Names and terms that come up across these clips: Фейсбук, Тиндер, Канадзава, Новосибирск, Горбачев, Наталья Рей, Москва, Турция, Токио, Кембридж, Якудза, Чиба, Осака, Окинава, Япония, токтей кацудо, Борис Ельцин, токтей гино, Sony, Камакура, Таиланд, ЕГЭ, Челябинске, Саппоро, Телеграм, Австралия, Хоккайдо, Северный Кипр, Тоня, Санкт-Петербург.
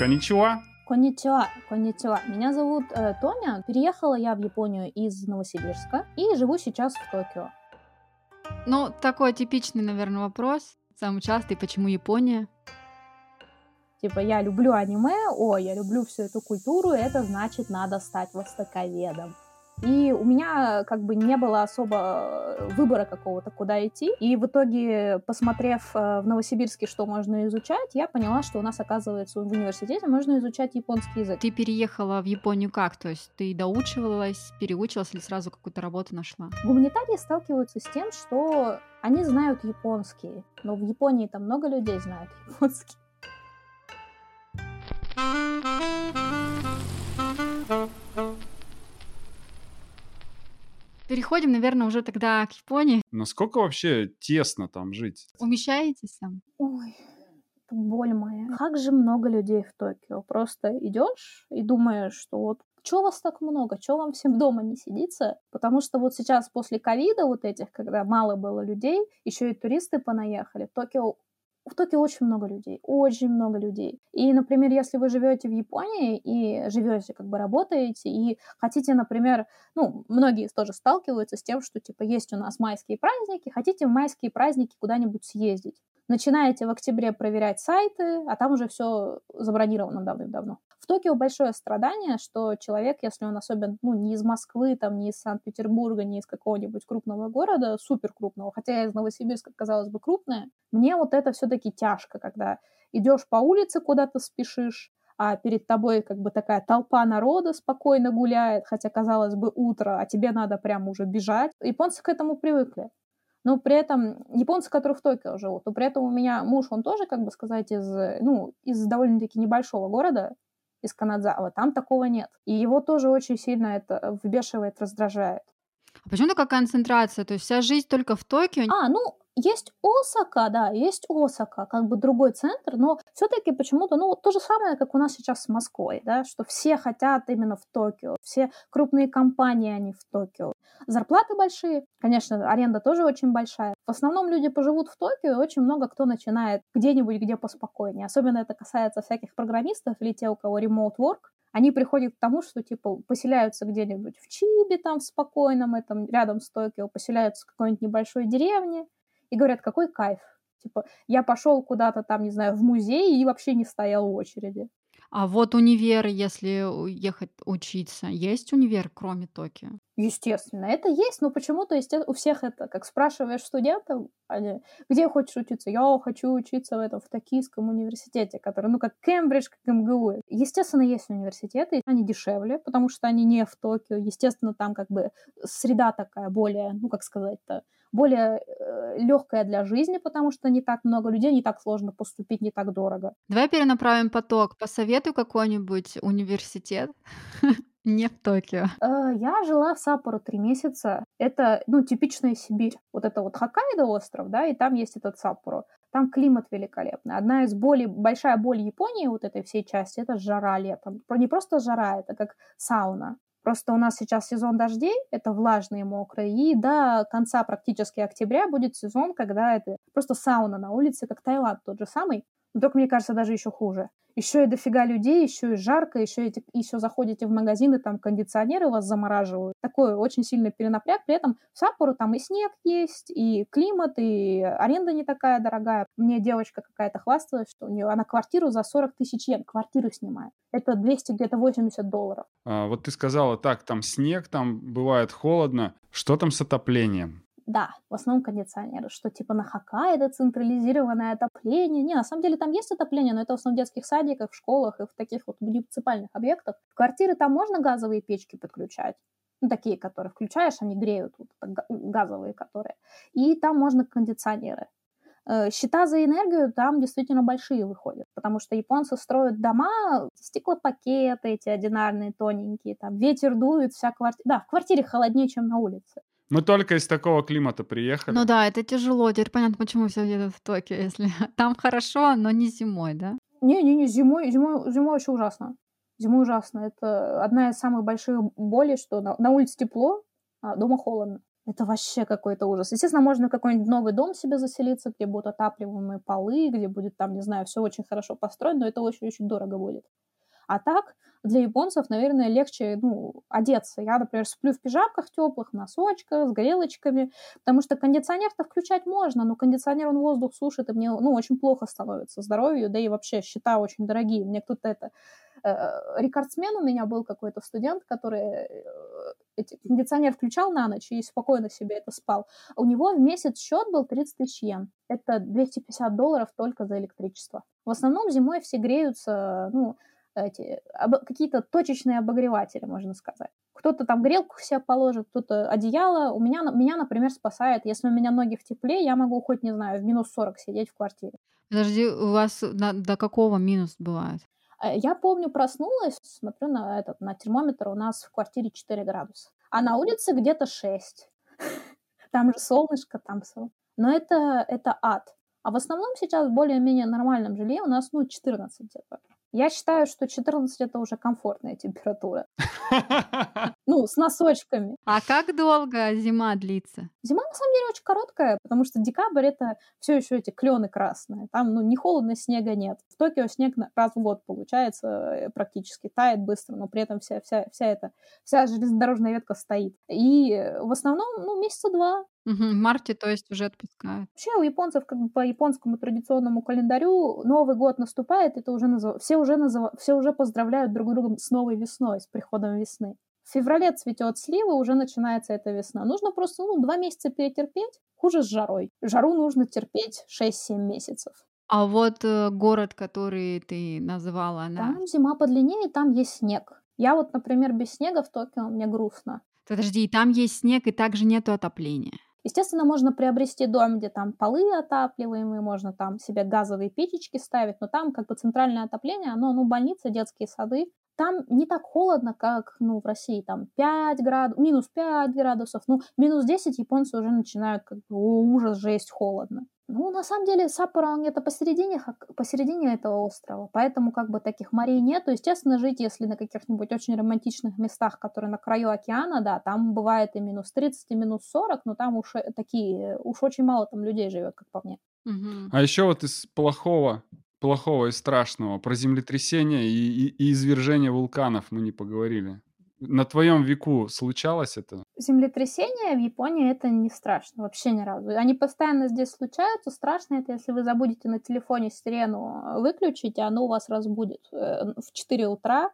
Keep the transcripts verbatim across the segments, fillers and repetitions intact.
Конничива. Конничива, конничива. Меня зовут э, Тоня. Переехала я в Японию из Новосибирска и живу сейчас в Токио. Ну, такой типичный, наверное, вопрос. Самый частый, почему Япония? Типа, я люблю аниме, о, я люблю всю эту культуру, это значит, надо стать востоковедом. И у меня как бы не было особо выбора какого-то, куда идти. И в итоге, посмотрев в Новосибирске, что можно изучать, я поняла, что у нас, оказывается, в университете можно изучать японский язык. Ты переехала в Японию как? То есть ты доучивалась, переучилась или сразу какую-то работу нашла? Гуманитарии сталкиваются с тем, что они знают японский. Но в Японии там много людей знают японский. Переходим, наверное, уже тогда к Японии. Насколько вообще тесно там жить? Умещаетесь там? Ой, боль моя. Как же много людей в Токио. Просто идешь и думаешь, что вот чё вас так много, чё вам всем дома не сидится? Потому что вот сейчас после ковида вот этих, когда мало было людей, еще и туристы понаехали, Токио... В Токио очень много людей, очень много людей. И, например, если вы живете в Японии и живете, как бы работаете, и хотите, например, ну, многие тоже сталкиваются с тем, что, типа, есть у нас майские праздники, хотите в майские праздники куда-нибудь съездить. Начинаете в октябре проверять сайты, а там уже все забронировано давным-давно. В Токио большое страдание, что человек, если он особенно, ну, не из Москвы, там, не из Санкт-Петербурга, не из какого-нибудь крупного города, суперкрупного, хотя я из Новосибирска, казалось бы, крупная, мне вот это все-таки тяжко, когда идешь по улице, куда-то спешишь, а перед тобой как бы такая толпа народа спокойно гуляет, хотя, казалось бы, утро, а тебе надо прямо уже бежать. Японцы к этому привыкли. Но при этом японцы, которые в Токио живут, но при этом у меня муж, он тоже, как бы сказать, из, ну, из довольно-таки небольшого города, из Канадзава, там такого нет. И его тоже очень сильно это вбешивает, раздражает. А почему такая концентрация? То есть вся жизнь только в Токио? А, ну, есть Осака, да, есть Осака, как бы другой центр, но все-таки почему-то, ну, то же самое, как у нас сейчас с Москвой, да, что все хотят именно в Токио, все крупные компании, они в Токио. Зарплаты большие, конечно, аренда тоже очень большая. В основном люди поживут в Токио, и очень много кто начинает где-нибудь, где поспокойнее. Особенно это касается всяких программистов или те, у кого remote work. Они приходят к тому, что, типа, поселяются где-нибудь в Чибе, там, в спокойном, этом, рядом с Токио, поселяются в какой-нибудь небольшой деревне и говорят, какой кайф. Типа, я пошел куда-то там, не знаю, в музей и вообще не стоял в очереди. А вот универ, если ехать учиться, есть универ, кроме Токио? Естественно, это есть, но почему-то у всех это, как спрашиваешь студентов, они, где хочешь учиться? Я хочу учиться в этом, в Токийском университете, который, ну, как Кембридж, как эм гэ у. Естественно, есть университеты, они дешевле, потому что они не в Токио, естественно, там как бы среда такая более, ну, как сказать-то, более э, легкая для жизни, потому что не так много людей, не так сложно поступить, не так дорого. Давай перенаправим поток. Посоветуй какой-нибудь университет. Не в Токио. Я жила в Саппоро три месяца. Это, ну, типичная Сибирь. Вот это вот Хоккайдо остров, да, и там есть этот Саппоро. Там климат великолепный. Одна из болей, большая боль Японии вот этой всей части, это жара летом. Не просто жара, это как сауна. Просто у нас сейчас сезон дождей, это влажные, мокрые, и до конца практически октября будет сезон, когда это просто сауна на улице, как Таиланд тот же самый. Но только, мне кажется, даже еще хуже. Еще и дофига людей, еще и жарко, еще, эти, еще заходите в магазины, там кондиционеры вас замораживают. Такой очень сильный перенапряг. При этом в Саппоро там и снег есть, и климат, и аренда не такая дорогая. Мне девочка какая-то хвасталась, что у нее она квартиру за сорок тысяч йен квартиру снимает. Это двести, где-то восемьдесят долларов. А, вот ты сказала, так, там снег, там бывает холодно. Что там с отоплением? Да, в основном кондиционеры, что типа на Хоккайдо централизированное отопление. Не, на самом деле там есть отопление, но это в основном в детских садиках, в школах и в таких вот муниципальных объектах. В квартиры там можно газовые печки подключать, ну, такие, которые включаешь, они греют, вот, газовые которые. И там можно кондиционеры. Счета за энергию там действительно большие выходят, потому что японцы строят дома, стеклопакеты эти одинарные, тоненькие, там ветер дует, вся квартира... Да, в квартире холоднее, чем на улице. Мы только из такого климата приехали. Ну да, это тяжело. Теперь понятно, почему все едут в Токио, если там хорошо, но не зимой, да? Не-не-не, зимой, зимой, зимой вообще ужасно. Зимой ужасно. Это одна из самых больших болей, что на, на улице тепло, а дома холодно. Это вообще какой-то ужас. Естественно, можно в какой-нибудь новый дом себе заселиться, где будут отапливаемые полы, где будет там, не знаю, все очень хорошо построено, но это очень-очень дорого будет. А так, для японцев, наверное, легче, ну, одеться. Я, например, сплю в пижамках теплых, носочках, с горелочками, потому что кондиционер-то включать можно, но кондиционер, он воздух сушит, и мне, ну, очень плохо становится здоровью, да и вообще счета очень дорогие. Мне кто-то это... Рекордсмен у меня был какой-то студент, который эти, кондиционер включал на ночь и спокойно себе это спал. У него в месяц счет был тридцать тысяч йен. Это двести пятьдесят долларов только за электричество. В основном зимой все греются, ну, эти, об, какие-то точечные обогреватели, можно сказать. Кто-то там грелку себе положит, кто-то одеяло. У меня, меня, например, спасает. Если у меня ноги в тепле, я могу хоть, не знаю, в минус сорок сидеть в квартире. Подожди, у вас на, до какого минус бывает? Я помню, проснулась, смотрю на этот, на термометр, у нас в квартире четыре градуса, а на улице где-то шесть. Там же солнышко, там солнышко. Но это, это ад. А в основном сейчас в более-менее нормальном жилье у нас, ну, четырнадцать где-то. Я считаю, что четырнадцать это уже комфортная температура. Ну, с носочками. А как долго зима длится? Зима, на самом деле, очень короткая, потому что декабрь — это все еще эти клены красные. Там, ну, не холодно, снега нет. В Токио снег раз в год получается практически, тает быстро, но при этом вся, вся, вся, эта, вся железнодорожная ветка стоит. И в основном, ну, месяца два. Угу, в марте, то есть, уже отпускают. Вообще у японцев, как бы, по японскому традиционному календарю, Новый год наступает, это уже назов... все, уже назов... все уже поздравляют друг друга с новой весной, с приходом весны. В феврале цветет слива, уже начинается эта весна. Нужно просто, ну, два месяца перетерпеть, хуже с жарой. Жару нужно терпеть шесть-семь месяцев. А вот э, город, который ты назвала, она... Там зима подлиннее, там есть снег. Я вот, например, без снега в Токио, мне грустно. Подожди, и там есть снег, и также нету отопления. Естественно, можно приобрести дом, где там полы отапливаемые, можно там себе газовые печечки ставить, но там как бы центральное отопление, оно, ну, больницы, детские сады. Там не так холодно, как, ну, в России, там пять градусов, минус пять градусов, ну, минус десять японцы уже начинают как бы ужас, жесть, холодно. Ну, на самом деле, Саппоро где-то посередине, посередине этого острова, поэтому как бы таких морей нету. Естественно, жить, если на каких-нибудь очень романтичных местах, которые на краю океана, да, там бывает и минус тридцать, и минус сорок, но там уж такие, уж очень мало там людей живет, как по мне. Угу. А еще вот из плохого, плохого и страшного, про землетрясения и, и, и извержение вулканов мы не поговорили. На твоем веку случалось это? Землетрясение в Японии — это не страшно, вообще ни разу. Они постоянно здесь случаются. Страшно это, если вы забудете на телефоне сирену выключить, и оно у вас разбудит в четыре утра.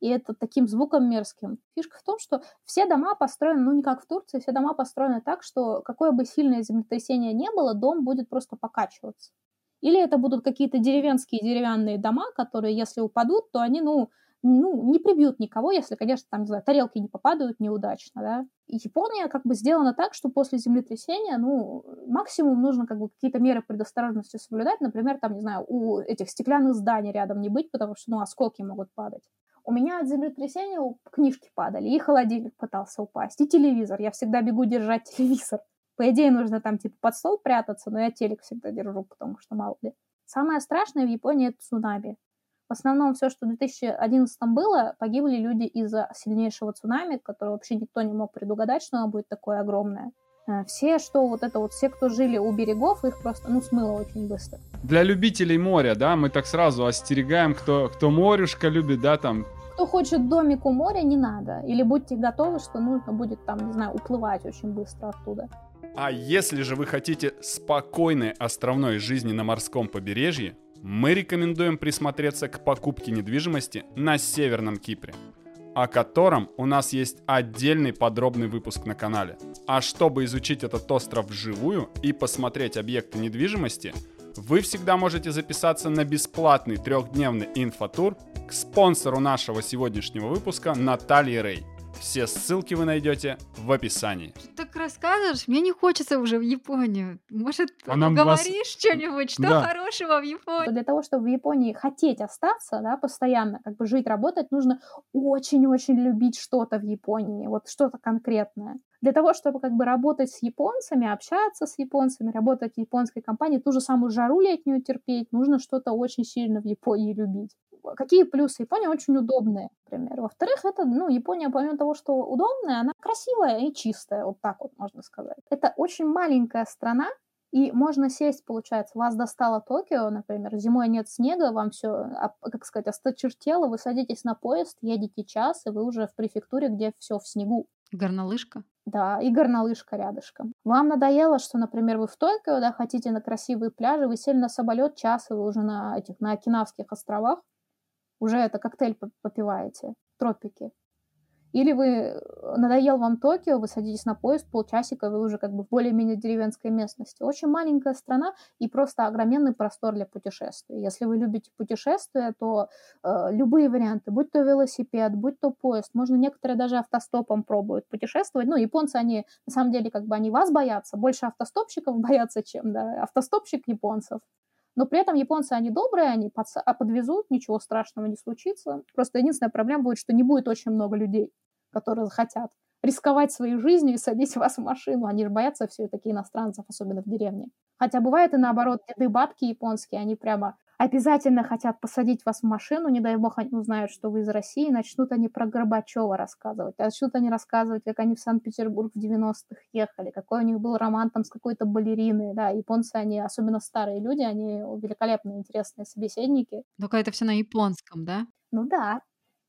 И это таким звуком мерзким. Фишка в том, что все дома построены, ну, не как в Турции, все дома построены так, что какое бы сильное землетрясение ни было, дом будет просто покачиваться. Или это будут какие-то деревенские деревянные дома, которые, если упадут, то они, ну... ну, не прибьют никого, если, конечно, там, не знаю, тарелки не попадают неудачно, да. И Япония как бы сделана так, что после землетрясения, ну, максимум нужно как бы какие-то меры предосторожности соблюдать, например, там, не знаю, у этих стеклянных зданий рядом не быть, потому что, ну, осколки могут падать. У меня от землетрясения книжки падали, и холодильник пытался упасть, и телевизор. Я всегда бегу держать телевизор. По идее, нужно там, типа, под стол прятаться, но я телек всегда держу, потому что мало ли. Самое страшное в Японии — это цунами. В основном все, что в две тысячи одиннадцатом было, погибли люди из-за сильнейшего цунами, которое вообще никто не мог предугадать, что оно будет такое огромное. Все, что вот это вот, все, кто жили у берегов, их просто, ну, смыло очень быстро. Для любителей моря, да, мы так сразу остерегаем, кто, кто морюшка любит, да, там. Кто хочет домик у моря, не надо. Или будьте готовы, что нужно будет там, не знаю, уплывать очень быстро оттуда. А если же вы хотите спокойной островной жизни на морском побережье, мы рекомендуем присмотреться к покупке недвижимости на Северном Кипре, о котором у нас есть отдельный подробный выпуск на канале. А чтобы изучить этот остров вживую и посмотреть объекты недвижимости, вы всегда можете записаться на бесплатный трехдневный инфотур к спонсору нашего сегодняшнего выпуска Наталье Рей. Все ссылки вы найдете в описании. Ты так рассказываешь, мне не хочется уже в Японию. Может, говоришь вас... что-нибудь, что да. Хорошего в Японии? Для того, чтобы в Японии хотеть остаться, да, постоянно, как бы жить, работать, нужно очень-очень любить что-то в Японии, вот что-то конкретное. Для того, чтобы как бы работать с японцами, общаться с японцами, работать в японской компании, ту же самую жару летнюю терпеть, нужно что-то очень сильно в Японии любить. какие плюсы? Япония очень удобная, например. Во-вторых, это, ну, Япония, помимо того, что удобная, она красивая и чистая, вот так вот можно сказать. Это очень маленькая страна, и можно сесть, получается, вас достало Токио, например, зимой нет снега, вам все, как сказать, осточертело, вы садитесь на поезд, едете час, и вы уже в префектуре, где все в снегу. Горнолыжка? Да, и горнолыжка рядышком. Вам надоело, что, например, вы в Токио, да, хотите на красивые пляжи, вы сели на самолет час, и вы уже на этих, на Окинавских островах, уже это коктейль попиваете, тропики. Или вы, надоел вам Токио, вы садитесь на поезд, полчасика, вы уже как бы в более-менее деревенской местности. Очень маленькая страна и просто огроменный простор для путешествий. Если вы любите путешествия, то э, любые варианты, будь то велосипед, будь то поезд, можно некоторые даже автостопом пробуют путешествовать. Ну, японцы, они на самом деле как бы они вас боятся, больше автостопщиков боятся, чем да, автостопщик японцев. Но при этом японцы, они добрые, они подс- подвезут, ничего страшного не случится. Просто единственная проблема будет, что не будет очень много людей, которые захотят рисковать своей жизнью и садить вас в машину. Они же боятся все-таки иностранцев, особенно в деревне. Хотя бывает и наоборот, деды-бабки японские, они прямо обязательно хотят посадить вас в машину, не дай бог они узнают, что вы из России, начнут они про Горбачева рассказывать, начнут они рассказывать, как они в Санкт-Петербург в девяностых ехали, какой у них был роман там с какой-то балериной, да, японцы, они, особенно старые люди, они великолепные, интересные собеседники. Только это все на японском, да? Ну да,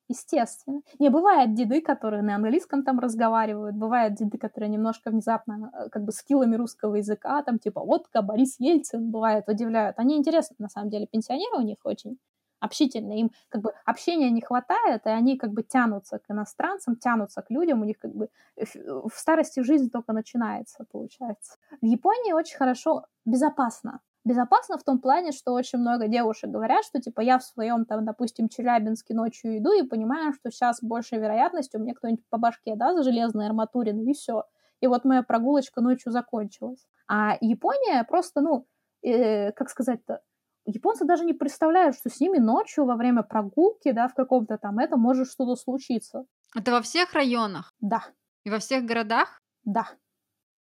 естественно. Не, бывают деды, которые на английском там разговаривают, бывают деды, которые немножко внезапно как бы скиллами русского языка, там типа водка, Борис Ельцин, бывает, удивляют. Они интересны, на самом деле, пенсионеры у них очень общительные, им как бы общения не хватает, и они как бы тянутся к иностранцам, тянутся к людям, у них как бы в старости жизнь только начинается, получается. В Японии очень хорошо, безопасно. Безопасно в том плане, что очень много девушек говорят, что, типа, я в своем, там, допустим, Челябинске ночью иду и понимаю, что сейчас большей вероятностью мне кто-нибудь по башке, да, за железной арматуриной, и все. И вот моя прогулочка ночью закончилась. А Япония просто, ну, э, как сказать-то, японцы даже не представляют, что с ними ночью во время прогулки, да, в каком-то там это может что-то случиться. Это во всех районах? Да. И во всех городах? Да.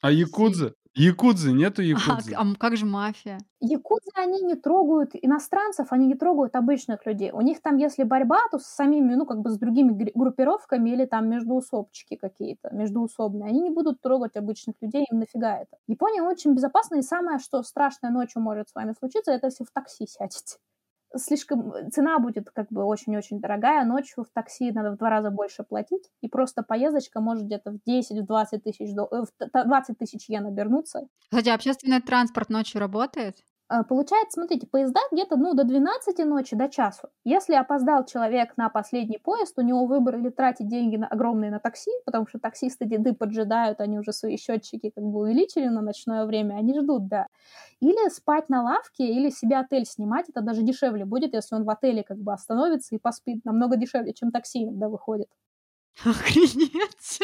А якудза? Якудзы, нету якудзы. А, а как же мафия? Якудзы, они не трогают иностранцев, они не трогают обычных людей. У них там, если борьба, то с самими, ну, как бы с другими группировками или там междуусобчики какие-то, междуусобные. Они не будут трогать обычных людей, им нафига это. Япония очень безопасна, и самое, что страшное ночью может с вами случиться, это если в такси сядете. Слишком цена будет как бы очень-очень дорогая, ночью в такси надо в два раза больше платить, и просто поездочка может где-то в десять-двадцать тысяч йен обернуться. Кстати, общественный транспорт ночью работает? Получается, смотрите, поезда где-то ну, до двенадцати ночи, до часу. Если опоздал человек на последний поезд, у него выбор или тратить деньги на, огромные на такси, потому что таксисты деды поджидают, они уже свои счетчики как бы увеличили на ночное время, они ждут, да. Или спать на лавке, или себе отель снимать, это даже дешевле будет, если он в отеле как бы остановится и поспит, намного дешевле, чем такси, когда выходит. Охренеть!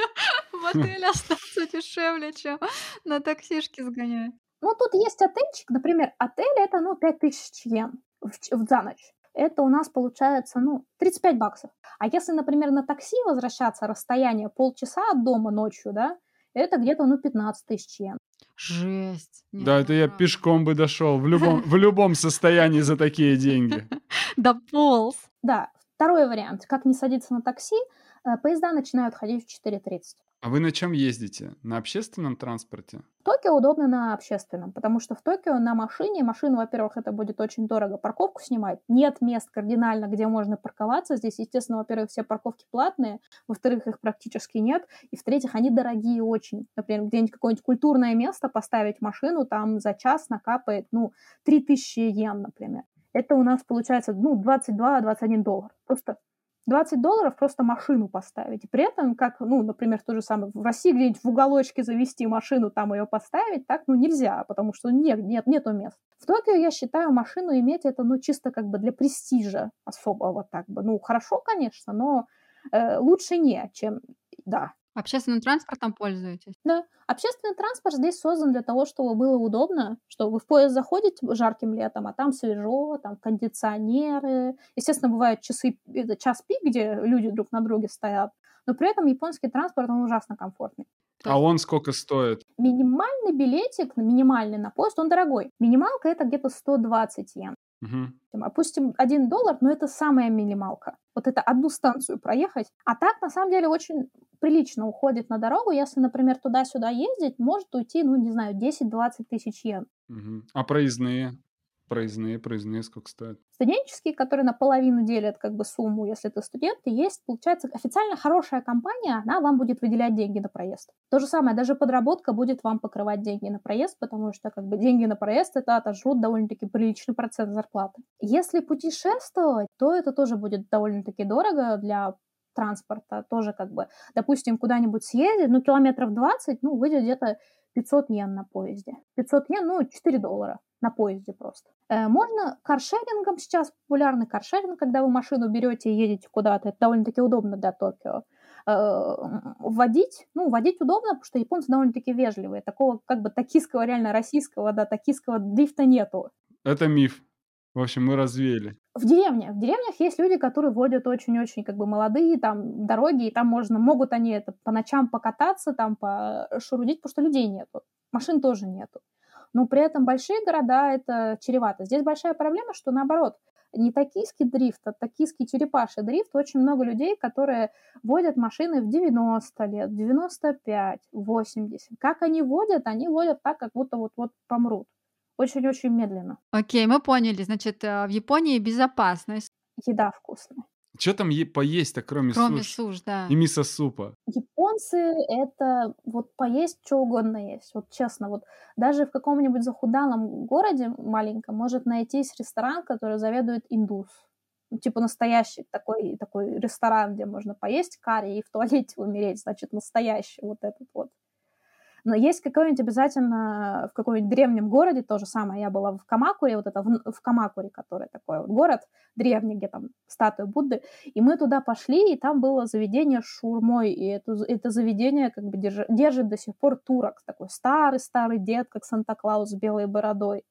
В отеле остаться дешевле, чем на таксишке сгонять. Ну, тут есть отельчик, например, отель это, ну, пять тысяч йен в, в, за ночь. Это у нас получается, ну, тридцать пять баксов. А если, например, на такси возвращаться расстояние полчаса от дома ночью, да, это где-то, ну, пятнадцать тысяч йен. Жесть. Нет, да, это я пешком бы дошел в любом, в любом состоянии за такие деньги. Дополз. Да, второй вариант, как не садиться на такси, поезда начинают ходить в четыре тридцать. А вы на чем ездите? На общественном транспорте? В Токио удобно на общественном, потому что в Токио на машине, машина, во-первых, это будет очень дорого парковку снимать, нет мест кардинально, где можно парковаться, здесь, естественно, во-первых, все парковки платные, во-вторых, их практически нет, и в-третьих, они дорогие очень, например, где-нибудь какое-нибудь культурное место поставить машину, там за час накапает, ну, три тысячи йен, например. Это у нас получается, ну, двадцать два - двадцать один доллар, просто... двадцать долларов просто машину поставить. И при этом, как, ну, например, то же самое, в России где-нибудь в уголочке завести машину, там ее поставить, так, ну, нельзя, потому что нет, нет, нету мест. В Токио, я считаю, машину иметь это, ну, чисто как бы для престижа особого, так бы. Ну, хорошо, конечно, но э, лучше не, чем, да. Общественным транспортом пользуетесь? Да. Общественный транспорт здесь создан для того, чтобы было удобно, что вы в поезд заходите жарким летом, а там свежо, там кондиционеры. Естественно, бывают часы, это час пик, где люди друг на друге стоят, но при этом японский транспорт, он ужасно комфортный. А он сколько стоит? Минимальный билетик, минимальный на поезд, он дорогой. Минималка это где-то сто двадцать йен. Угу. Там, опустим, один доллар, но это самая минималка. Вот это одну станцию проехать. А так, на самом деле, очень прилично уходит на дорогу. Если, например, туда-сюда ездить, может уйти, ну, не знаю, десять-двадцать тысяч йен. Угу. А проездные? Проездные, проездные сколько стоят? Студенческие, которые наполовину делят как бы сумму, если ты студент, и есть, получается, официально хорошая компания, она вам будет выделять деньги на проезд. То же самое, даже подработка будет вам покрывать деньги на проезд, потому что как бы деньги на проезд это отожрут довольно-таки приличный процент зарплаты. Если путешествовать, то это тоже будет довольно-таки дорого для транспорта, тоже как бы, допустим, куда-нибудь съездить, ну, километров двадцать, ну, выйдет где-то пятьсот йен на поезде. пятьсот йен, ну, четыре доллара на поезде просто. Э, можно каршерингом, сейчас популярный каршеринг, когда вы машину берете и едете куда-то, это довольно-таки удобно для Токио. Э, водить, ну, водить удобно, потому что японцы довольно-таки вежливые, такого как бы токийского, реально российского, да, токийского дрифта нету. Это миф. В общем, мы развеяли. В деревнях. В деревнях есть люди, которые водят очень-очень как бы молодые там дороги, и там можно, могут они это по ночам покататься, там пошурудить, потому что людей нету, машин тоже нету. Но при этом большие города — это чревато. Здесь большая проблема, что наоборот, не токийский дрифт, а токийский черепаший дрифт. Очень много людей, которые водят машины в девяносто лет, девяносто пять, восемьдесят. Как они водят? Они водят так, как будто вот-вот помрут. Очень-очень медленно. Окей, мы поняли. Значит, в Японии безопасность. Еда вкусная. Что там е- поесть-то, кроме, кроме суш? Кроме суш, да. И мисо-супа. Японцы — это вот поесть что угодно есть. Вот честно, вот даже в каком-нибудь захудалом городе маленьком может найтись ресторан, который заведует индус. Типа настоящий такой, такой ресторан, где можно поесть карри и в туалете умереть. Значит, настоящий вот этот вот. Но есть какой-нибудь обязательно в каком-нибудь древнем городе, то же самое, я была в Камакуре, вот это в, в Камакуре, который такой вот город древний, где там статуя Будды, и мы туда пошли, и там было заведение с шаурмой, и это, это заведение как бы держит, держит до сих пор турок, такой старый-старый дед, как Санта-Клаус с белой бородой.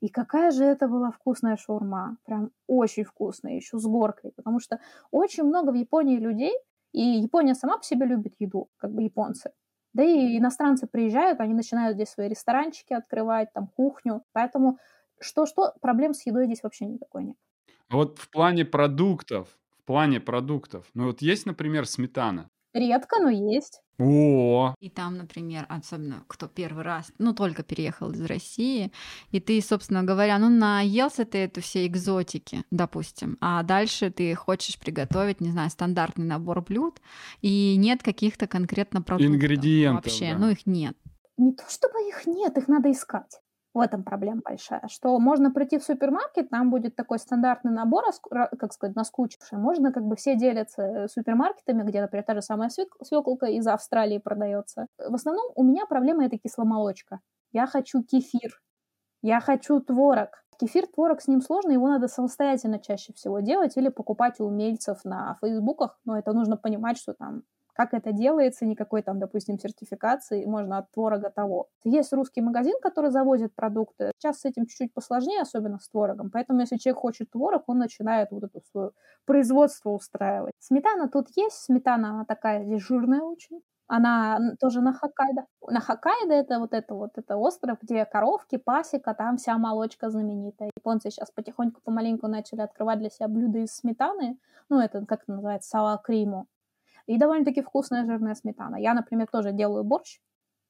И какая же это была вкусная шаурма, прям очень вкусная, еще с горкой, потому что очень много в Японии людей, и Япония сама по себе любит еду, как бы японцы. Да и иностранцы приезжают, они начинают здесь свои ресторанчики открывать, там, кухню. Поэтому что-что, проблем с едой здесь вообще никакой нет. А вот в плане продуктов, в плане продуктов, ну вот есть, например, сметана? Редко, но есть. О! И там, например, особенно кто первый раз, ну, только переехал из России, и ты, собственно говоря, ну, наелся ты эту всей экзотики, допустим, а дальше ты хочешь приготовить, не знаю, стандартный набор блюд, и нет каких-то конкретно продуктов. Ингредиентов. Вообще, да. Ну, их нет. Не то чтобы их нет, их надо искать. В этом проблема большая, что можно прийти в супермаркет, там будет такой стандартный набор, как сказать, наскучивший. Можно как бы все делятся супермаркетами, где, например, та же самая свеколка из Австралии продается. В основном у меня проблема — это кисломолочка. Я хочу кефир, я хочу творог. Кефир, творог, с ним сложно, его надо самостоятельно чаще всего делать или покупать у умельцев на фейсбуках, но это нужно понимать, что там... Как это делается, никакой там, допустим, сертификации, можно от творога того. Есть русский магазин, который завозит продукты. Сейчас с этим чуть-чуть посложнее, особенно с творогом. Поэтому, если человек хочет творог, он начинает вот это свое производство устраивать. Сметана тут есть. Сметана, она такая здесь жирная очень. Она тоже на Хоккайдо. На Хоккайдо это вот это вот это остров, где коровки, пасека, там вся молочка знаменитая. Японцы сейчас потихоньку, помаленьку начали открывать для себя блюда из сметаны. Ну, это, как это называется, сала кримо. И довольно-таки вкусная жирная сметана. Я, например, тоже делаю борщ,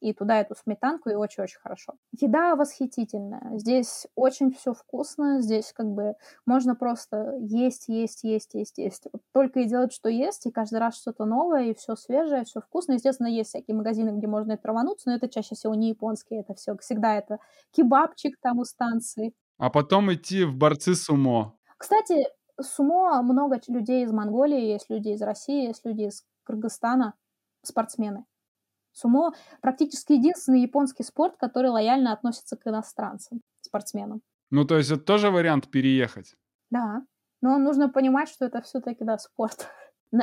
и туда эту сметанку, и очень-очень хорошо. Еда восхитительная. Здесь очень все вкусно, здесь как бы можно просто есть, есть, есть, есть, есть. Вот только и делать, что есть, и каждый раз что-то новое, и все свежее, все вкусно. Естественно, есть всякие магазины, где можно и травануться, но это чаще всего не японские, это все всегда это кебабчик там у станции. А потом идти в борцы сумо. Кстати, сумо много людей из Монголии, есть люди из России, есть люди из Кыргызстана, спортсмены. Сумо практически единственный японский спорт, который лояльно относится к иностранцам, спортсменам. Ну, то есть это тоже вариант переехать? Да, но нужно понимать, что это все-таки, да, спорт.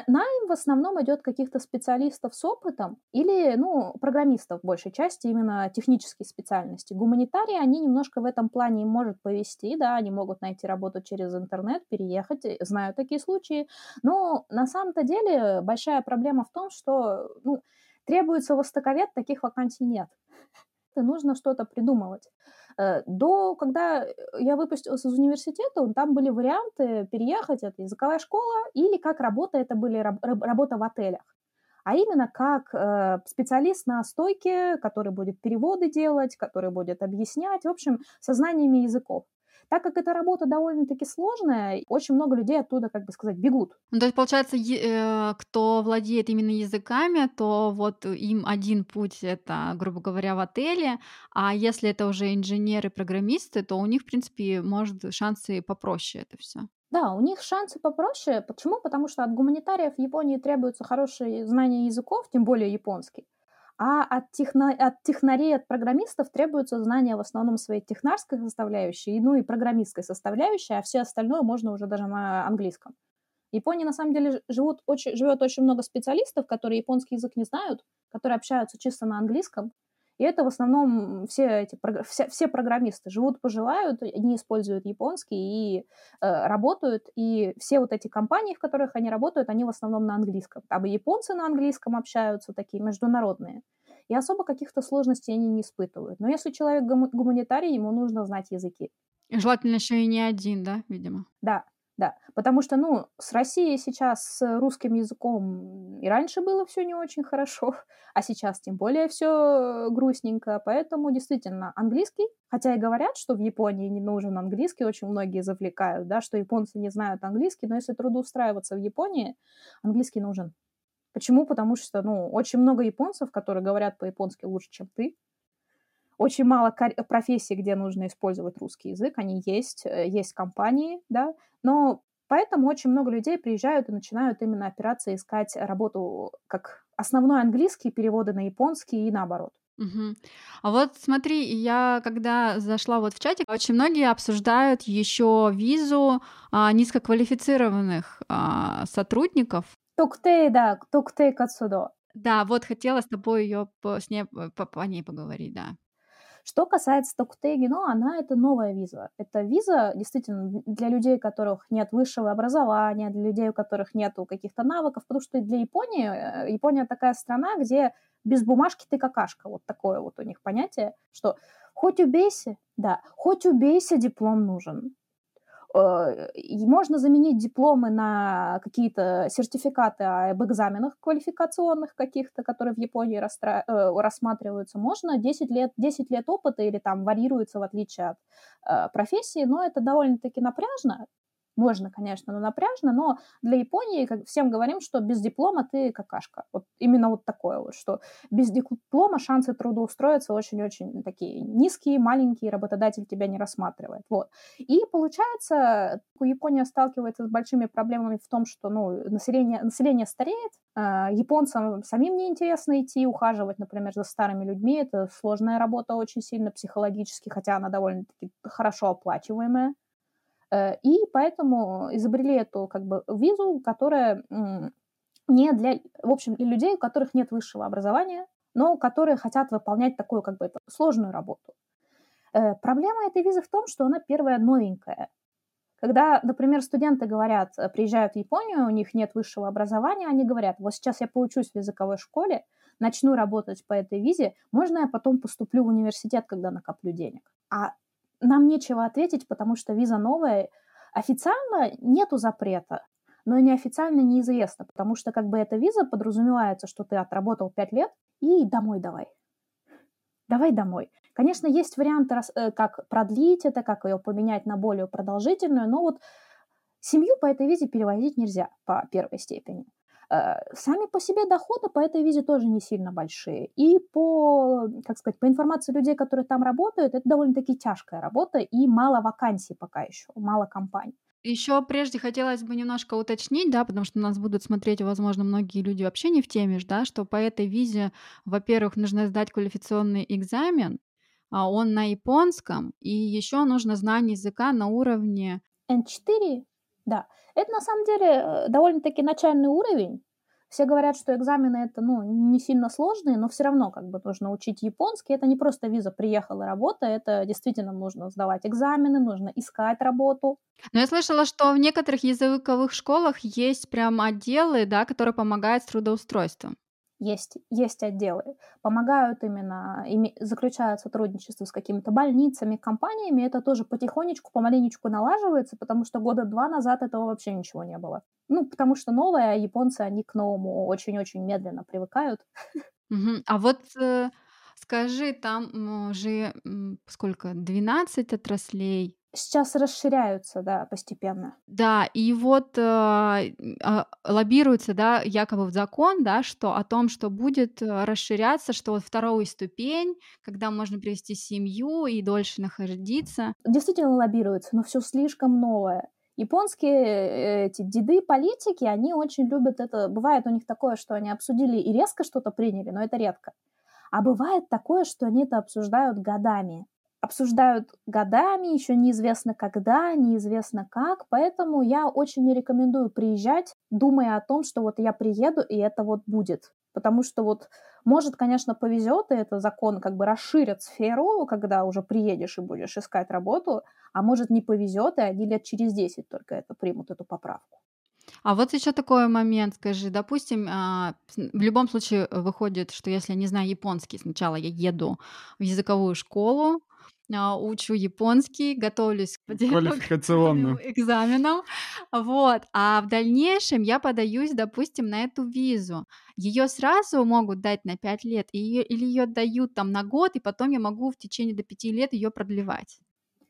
Найм в основном идет каких-то специалистов с опытом или, ну, программистов в большей части, именно технические специальности. Гуманитарии, они немножко в этом плане им может повезти, да, они могут найти работу через интернет, переехать, знаю такие случаи. Но на самом-то деле большая проблема в том, что, ну, требуется востоковед, таких вакансий нет. Нужно что-то придумывать. До, когда я выпустилась из университета, там были варианты переехать, это языковая школа, или как работа, это были работа в отелях. А именно как специалист на стойке, который будет переводы делать, который будет объяснять, в общем, со знаниями языков. Так как эта работа довольно-таки сложная, очень много людей оттуда, как бы сказать, бегут. Ну, то есть, получается, е- э, кто владеет именно языками, то вот им один путь – это, грубо говоря, в отеле, а если это уже инженеры, программисты, то у них, в принципе, может, шансы попроще это все. Да, у них шансы попроще. Почему? Потому что от гуманитариев в Японии требуются хорошие знания языков, тем более японский. А от, техно... от технарей, от программистов требуются знания в основном своей технарской составляющей, ну и программистской составляющей, а все остальное можно уже даже на английском. В Японии, на самом деле, живут очень... живет очень много специалистов, которые японский язык не знают, которые общаются чисто на английском, и это в основном все, эти... все, все программисты живут, поживают, не используют японский и э, работают, и все вот эти компании, в которых они работают, они в основном на английском. Там и японцы на английском общаются, такие международные. И особо каких-то сложностей они не испытывают. Но если человек гум- гуманитарий, ему нужно знать языки. И желательно еще и не один, да, видимо? Да, да. Потому что, ну, с Россией сейчас, с русским языком и раньше было все не очень хорошо, а сейчас тем более все грустненько. Поэтому, действительно, английский, хотя и говорят, что в Японии не нужен английский, очень многие завлекают, да, что японцы не знают английский, но если трудоустраиваться в Японии, английский нужен. Почему? Потому что, ну, очень много японцев, которые говорят по-японски лучше, чем ты. Очень мало профессий, где нужно использовать русский язык. Они есть, есть компании, да. Но поэтому очень много людей приезжают и начинают именно опираться, искать работу как основной английский, переводы на японский и наоборот. Угу. А вот смотри, я когда зашла вот в чатик, очень многие обсуждают еще визу а, низкоквалифицированных а, сотрудников. Токтей, да, токтей кацудо. Да, вот хотела с тобой ее по, с ней, по, по ней поговорить, да. Что касается токтей гино, она это новая виза. Это виза действительно для людей, у которых нет высшего образования, для людей, у которых нет каких-то навыков, потому что для Японии, Япония такая страна, где без бумажки ты какашка, вот такое вот у них понятие, что хоть убейся, да, хоть убейся, диплом нужен. Можно заменить дипломы на какие-то сертификаты об экзаменах квалификационных каких-то, которые в Японии расстра... рассматриваются. Можно десять лет, десять лет опыта или там варьируется в отличие от э, профессии, но это довольно-таки напряжно. Можно, конечно, но напряжно, но для Японии, как всем говорим, что без диплома ты какашка. Вот именно вот такое вот, что без диплома шансы трудоустроиться очень-очень такие низкие, маленькие, работодатель тебя не рассматривает. Вот. И получается, Япония сталкивается с большими проблемами в том, что ну, население, население стареет, японцам самим неинтересно идти, ухаживать, например, за старыми людьми. Это сложная работа очень сильно психологически, хотя она довольно-таки хорошо оплачиваемая. И поэтому изобрели эту как бы визу, которая не для, в общем, для людей, у которых нет высшего образования, но которые хотят выполнять такую как бы эту сложную работу. Проблема этой визы в том, что она первая новенькая. Когда, например, студенты говорят, приезжают в Японию, у них нет высшего образования, они говорят, вот сейчас я поучусь в языковой школе, начну работать по этой визе, можно я потом поступлю в университет, когда накоплю денег? А нам нечего ответить, потому что виза новая. Официально нету запрета, но и неофициально неизвестно, потому что как бы эта виза подразумевается, что ты отработал пять лет и домой давай. Давай домой. Конечно, есть варианты, как продлить это, как ее поменять на более продолжительную, но вот семью по этой визе перевозить нельзя по первой степени. Сами по себе доходы по этой визе тоже не сильно большие. И по, как сказать, по информации людей, которые там работают, это довольно-таки тяжкая работа и мало вакансий пока еще, мало компаний. Еще прежде хотелось бы немножко уточнить, да, потому что нас будут смотреть, возможно, многие люди вообще не в теме, да, что по этой визе, во-первых, нужно сдать квалификационный экзамен, он на японском, и еще нужно знание языка на уровне эн четыре. Да, это на самом деле довольно-таки начальный уровень. Все говорят, что экзамены это ну, не сильно сложные, но все равно как бы нужно учить японский. Это не просто виза приехала, работа, это действительно нужно сдавать экзамены, нужно искать работу. Но я слышала, что в некоторых языковых школах есть прям отделы, да, которые помогают с трудоустройством. Есть, есть отделы. Помогают именно, ими заключают сотрудничество с какими-то больницами, компаниями. Это тоже потихонечку, помаленечку налаживается, потому что года два назад этого вообще ничего не было. Ну, потому что новое, а японцы, они к новому очень-очень медленно привыкают. Угу. А вот э, скажи, там уже сколько, двенадцать отраслей? Сейчас расширяются, да, постепенно. Да, и вот э, лоббируется, да, якобы в закон, да, что о том, что будет расширяться, что вот вторую ступень, когда можно привести семью и дольше находиться. Действительно лоббируется, но все слишком новое. Японские эти деды-политики, они очень любят это. Бывает у них такое, что они обсудили и резко что-то приняли, но это редко. А бывает такое, что они это обсуждают годами. Обсуждают годами, еще неизвестно когда, неизвестно как, поэтому я очень не рекомендую приезжать, думая о том, что вот я приеду, и это вот будет. Потому что вот, может, конечно, повезет, и это закон как бы расширит сферу, когда уже приедешь и будешь искать работу, а может, не повезет, и они лет через десять только это примут, эту поправку. А вот еще такой момент, скажи, допустим, в любом случае выходит, что если я не знаю японский, сначала я еду в языковую школу, учу японский, готовлюсь к квалификационным экзаменам, вот, а в дальнейшем я подаюсь, допустим, на эту визу, ее сразу могут дать на пять лет, или ее дают там на год, и потом я могу в течение до пяти лет ее продлевать?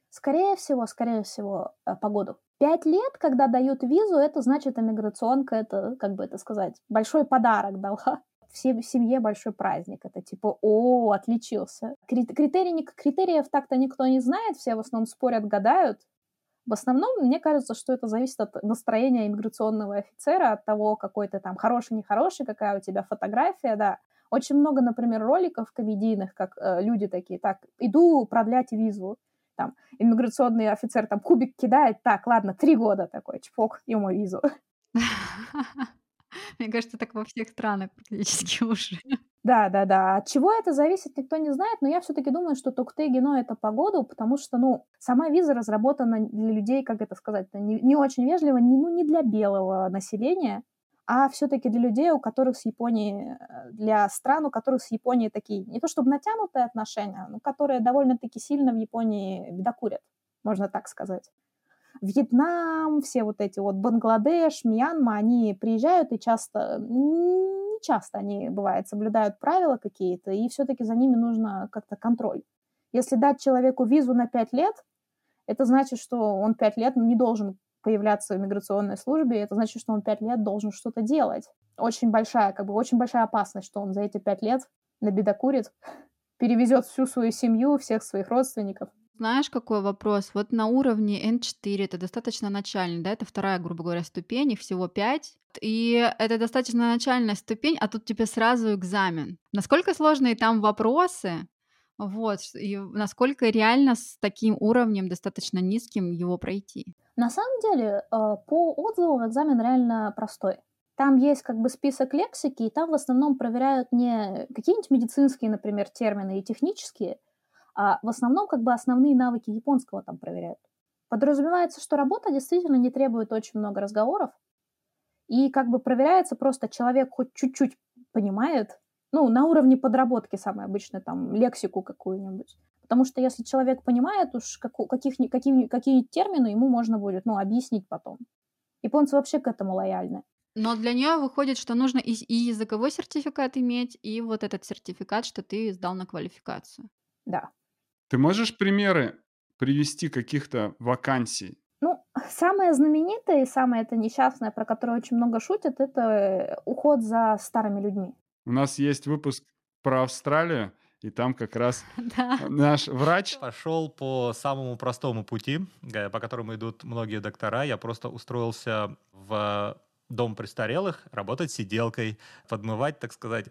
Скорее всего, скорее всего, по году. Пять лет, когда дают визу, это значит иммиграционка, это, как бы это сказать, большой подарок дала. В семье большой праздник, это типа, о, отличился. Критерий, критериев так-то никто не знает, все в основном спорят, гадают. В основном, мне кажется, что это зависит от настроения иммиграционного офицера, от того, какой ты там хороший-нехороший, какая у тебя фотография, да. Очень много, например, роликов комедийных, как э, люди такие, так, иду продлять визу. Там, иммиграционный офицер там кубик кидает, так, ладно, три года такой, чпок, ему визу. Мне кажется, так во всех странах практически уже. Да, да, да. От чего это зависит, никто не знает, но я все-таки думаю, что токтэй-гино это по году, потому что, ну, сама виза разработана для людей, как это сказать, не, не очень вежливо, не, ну, не для белого населения, а все-таки для людей, у которых с Японией, для стран, у которых с Японией такие, не то чтобы натянутые отношения, но которые довольно-таки сильно в Японии бедокурят, можно так сказать. Вьетнам, все вот эти вот Бангладеш, Мьянма, они приезжают и часто, не часто они, бывает, соблюдают правила какие-то, и все-таки за ними нужно как-то контроль. Если дать человеку визу на пять лет, это значит, что он пять лет не должен появляться в иммиграционной службе, это значит, что он пять лет должен что-то делать. Очень большая, как бы, очень большая опасность, что он за эти пять лет набедокурит, перевезет всю свою семью, всех своих родственников. Знаешь, какой вопрос? Вот на уровне эн четыре это достаточно начальный, да, это вторая, грубо говоря, ступень, их всего пять, и это достаточно начальная ступень, а тут тебе сразу экзамен. Насколько сложные там вопросы, вот, и насколько реально с таким уровнем достаточно низким его пройти? На самом деле, по отзывам экзамен реально простой. Там есть как бы список лексики, и там в основном проверяют не какие-нибудь медицинские, например, термины и технические, а в основном как бы основные навыки японского там проверяют. Подразумевается, что работа действительно не требует очень много разговоров, и как бы проверяется просто человек хоть чуть-чуть понимает, ну, на уровне подработки самой обычной, там, лексику какую-нибудь. Потому что если человек понимает уж каку, каких, какие, какие термины, ему можно будет, ну, объяснить потом. Японцы вообще к этому лояльны. Но для нее выходит, что нужно и, и языковой сертификат иметь, и вот этот сертификат, что ты сдал на квалификацию. Да. Ты можешь примеры привести каких-то вакансий? Ну, самое знаменитое и самое это несчастное, про которое очень много шутят, это уход за старыми людьми. У нас есть выпуск про Австралию, и там как раз наш врач пошел по самому простому пути, по которому идут многие доктора. Я просто устроился в дом престарелых, работать сиделкой, подмывать, так сказать,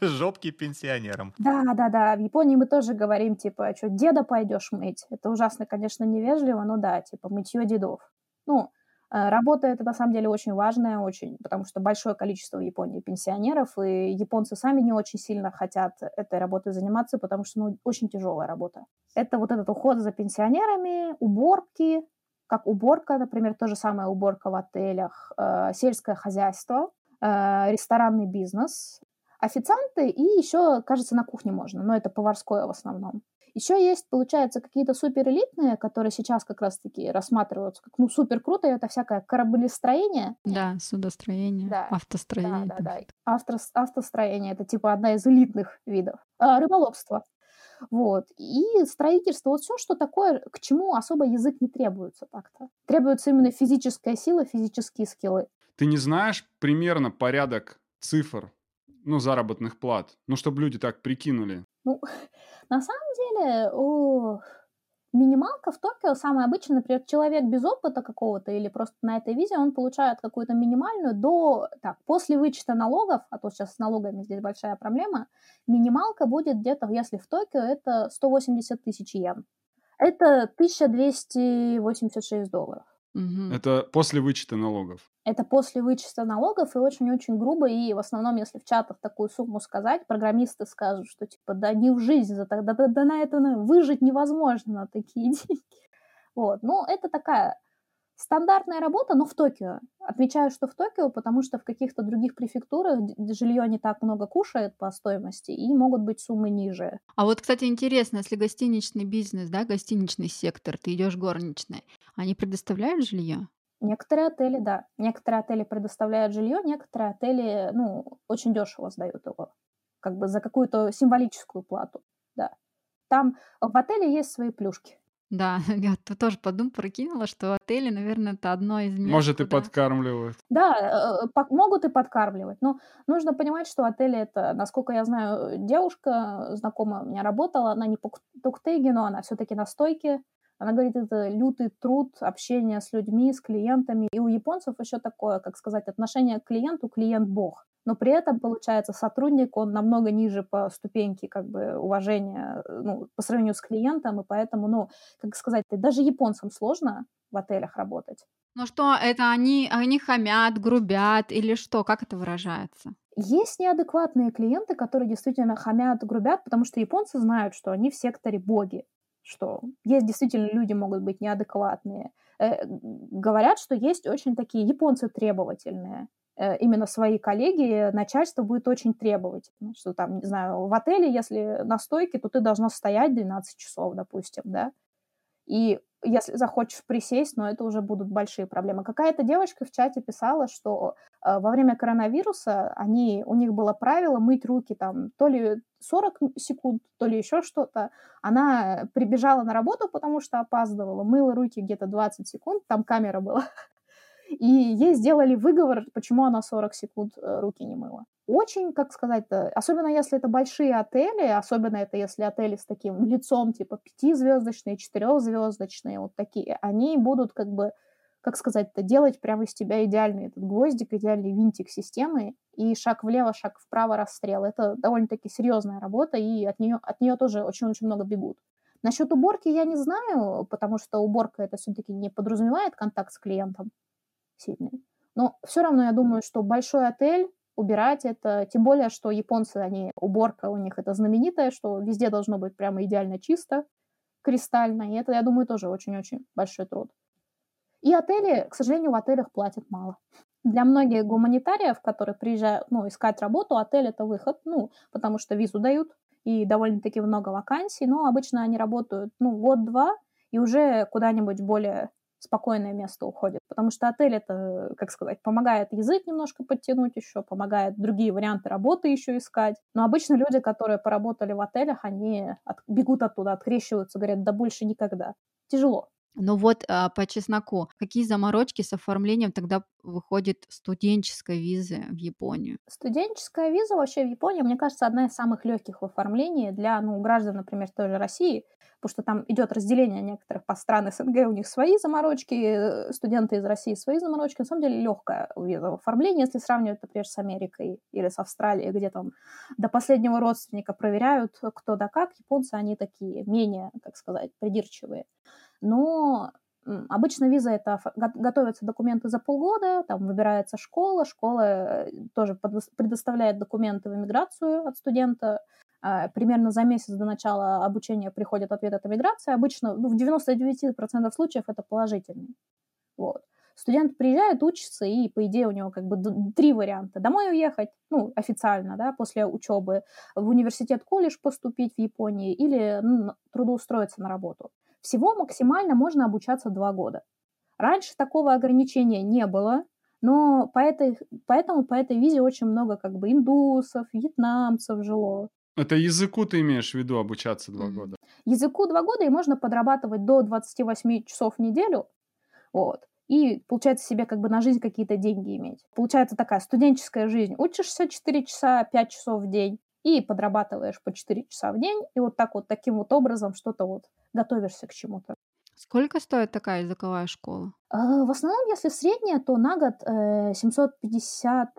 жопки пенсионерам. Да-да-да, в Японии мы тоже говорим, типа, а что, деда пойдешь мыть? Это ужасно, конечно, невежливо, но да, типа, мытье дедов. Ну, работа это, на самом деле, очень важная, очень, потому что большое количество в Японии пенсионеров, и японцы сами не очень сильно хотят этой работой заниматься, потому что, ну, очень тяжелая работа. Это вот этот уход за пенсионерами, уборки, как уборка, например, то же самое уборка в отелях, э, сельское хозяйство, э, ресторанный бизнес, официанты и еще, кажется, на кухне можно, но это поварское в основном. Еще есть, получается, какие-то суперэлитные, которые сейчас как раз-таки рассматриваются как, ну, супер круто, это всякое кораблестроение. Да, судостроение, да. автостроение. Да, да, да. Авто, автостроение, это типа одна из элитных видов. А, рыболовство. Вот. И строительство, вот все, что такое, к чему особо язык не требуется так-то. Требуется именно физическая сила, физические скиллы. Ты не знаешь примерно порядок цифр, ну, заработных плат? Ну, чтобы люди так прикинули. Ну, на самом деле, о, минималка в Токио, самый обычный, например, человек без опыта какого-то или просто на этой визе, он получает какую-то минимальную до, так, после вычета налогов, а то сейчас с налогами здесь большая проблема, минималка будет где-то, если в Токио, это сто восемьдесят тысяч йен. Это тысяча двести восемьдесят шесть долларов. Угу. Это после вычета налогов? Это после вычета налогов, и очень-очень грубо, и в основном, если в чатах такую сумму сказать, программисты скажут, что типа, да не в жизнь, да, да, да, да на это ну, выжить невозможно на такие деньги. Вот, ну, это такая стандартная работа, но в Токио. Отвечаю, что в Токио, потому что в каких-то других префектурах жилье не так много кушает по стоимости, и могут быть суммы ниже. А вот, кстати, интересно, если гостиничный бизнес, да, гостиничный сектор, ты идешь горничной, они предоставляют жилье? Некоторые отели, да. Некоторые отели предоставляют жилье, некоторые отели, ну, очень дешево сдают его. Как бы за какую-то символическую плату, да. Там в отеле есть свои плюшки. Да, я тоже подумала, прикинула, что отели, наверное, это одно из мест. Может, куда... и подкармливают. Да, могут и подкармливать. Но нужно понимать, что отели это, насколько я знаю, девушка знакомая у меня работала, она не по коктейлю, но она все-таки на стойке. Она говорит, это лютый труд, общение с людьми, с клиентами. И у японцев еще такое, как сказать, отношение к клиенту, клиент бог. Но при этом, получается, сотрудник, он намного ниже по ступеньке как бы, уважения ну, по сравнению с клиентом, и поэтому, ну, как сказать, даже японцам сложно в отелях работать. Ну что, это они, они хамят, грубят или что? Как это выражается? Есть неадекватные клиенты, которые действительно хамят, грубят, потому что японцы знают, что они в секторе боги. Что есть действительно люди могут быть неадекватные. Э, говорят, что есть очень такие японцы требовательные. Э, именно свои коллеги, начальство будет очень требовательно. Что там, не знаю, в отеле, если на стойке, то ты должна стоять двенадцать часов, допустим, да. И если захочешь присесть, но это уже будут большие проблемы. Какая-то девочка в чате писала, что э, во время коронавируса они, у них было правило мыть руки там то ли сорок секунд, то ли еще что-то. Она прибежала на работу, потому что опаздывала, мыла руки где-то двадцать секунд, там камера была. И ей сделали выговор, почему она сорок секунд руки не мыла. Очень, как сказать-то, особенно если это большие отели, особенно это если отели с таким лицом, типа пятизвездочные, четырехзвездочные, вот такие, они будут как бы, как сказать-то, делать прямо из тебя идеальный этот гвоздик, идеальный винтик системы, и шаг влево, шаг вправо расстрел. Это довольно-таки серьезная работа, и от нее, от нее тоже очень-очень много бегут. Насчет уборки я не знаю, потому что уборка это все-таки не подразумевает контакт с клиентом. Сильный. Но все равно я думаю, что большой отель убирать это, тем более, что японцы, они, уборка у них это знаменитая, что везде должно быть прямо идеально чисто, кристально, и это, я думаю, тоже очень-очень большой труд. И отели, к сожалению, в отелях платят мало. Для многих гуманитариев, которые приезжают, ну, искать работу, отель это выход, ну, потому что визу дают, и довольно-таки много вакансий, но обычно они работают, ну, год-два, и уже куда-нибудь более спокойное место уходит, потому что отель это, как сказать, помогает язык немножко подтянуть еще, помогает другие варианты работы еще искать, но обычно люди, которые поработали в отелях, они от, бегут оттуда, открещиваются, говорят, да больше никогда. Тяжело. Ну вот по чесноку, какие заморочки с оформлением тогда выходит студенческой визы в Японию? Студенческая виза вообще в Японии, мне кажется, одна из самых легких в оформлении для ну, граждан, например, той же России, потому что там идет разделение некоторых по стран СНГ, у них свои заморочки, студенты из России свои заморочки, на самом деле легкая виза в оформлении, если сравнивать, например, с Америкой или с Австралией, где там до последнего родственника проверяют кто да как, японцы они такие менее, так сказать, придирчивые. Но обычно виза это готовятся документы за полгода, там выбирается школа, школа тоже предоставляет документы в эмиграцию от студента. Примерно за месяц до начала обучения приходит ответ от эмиграции. Обычно ну, в девяноста девяти процентах случаев это положительный. Вот. студент приезжает, учится, и, по идее, у него как бы три варианта. Домой уехать, ну, официально, да, после учебы, в университет, колледж поступить в Японии или, ну, трудоустроиться на работу. Всего максимально можно обучаться два года. Раньше такого ограничения не было, но по этой, поэтому по этой визе очень много как бы индусов, вьетнамцев жило. Это языку ты имеешь в виду обучаться два года? Языку два года, и можно подрабатывать до двадцать восемь часов в неделю, вот, и, получается, себе как бы на жизнь какие-то деньги иметь. Получается такая студенческая жизнь. Учишься четыре часа, пять часов в день, и подрабатываешь по четыре часа в день, и вот так вот, таким вот образом что-то вот готовишься к чему-то. Сколько стоит такая языковая школа? В основном, если средняя, то на год семьсот пятьдесят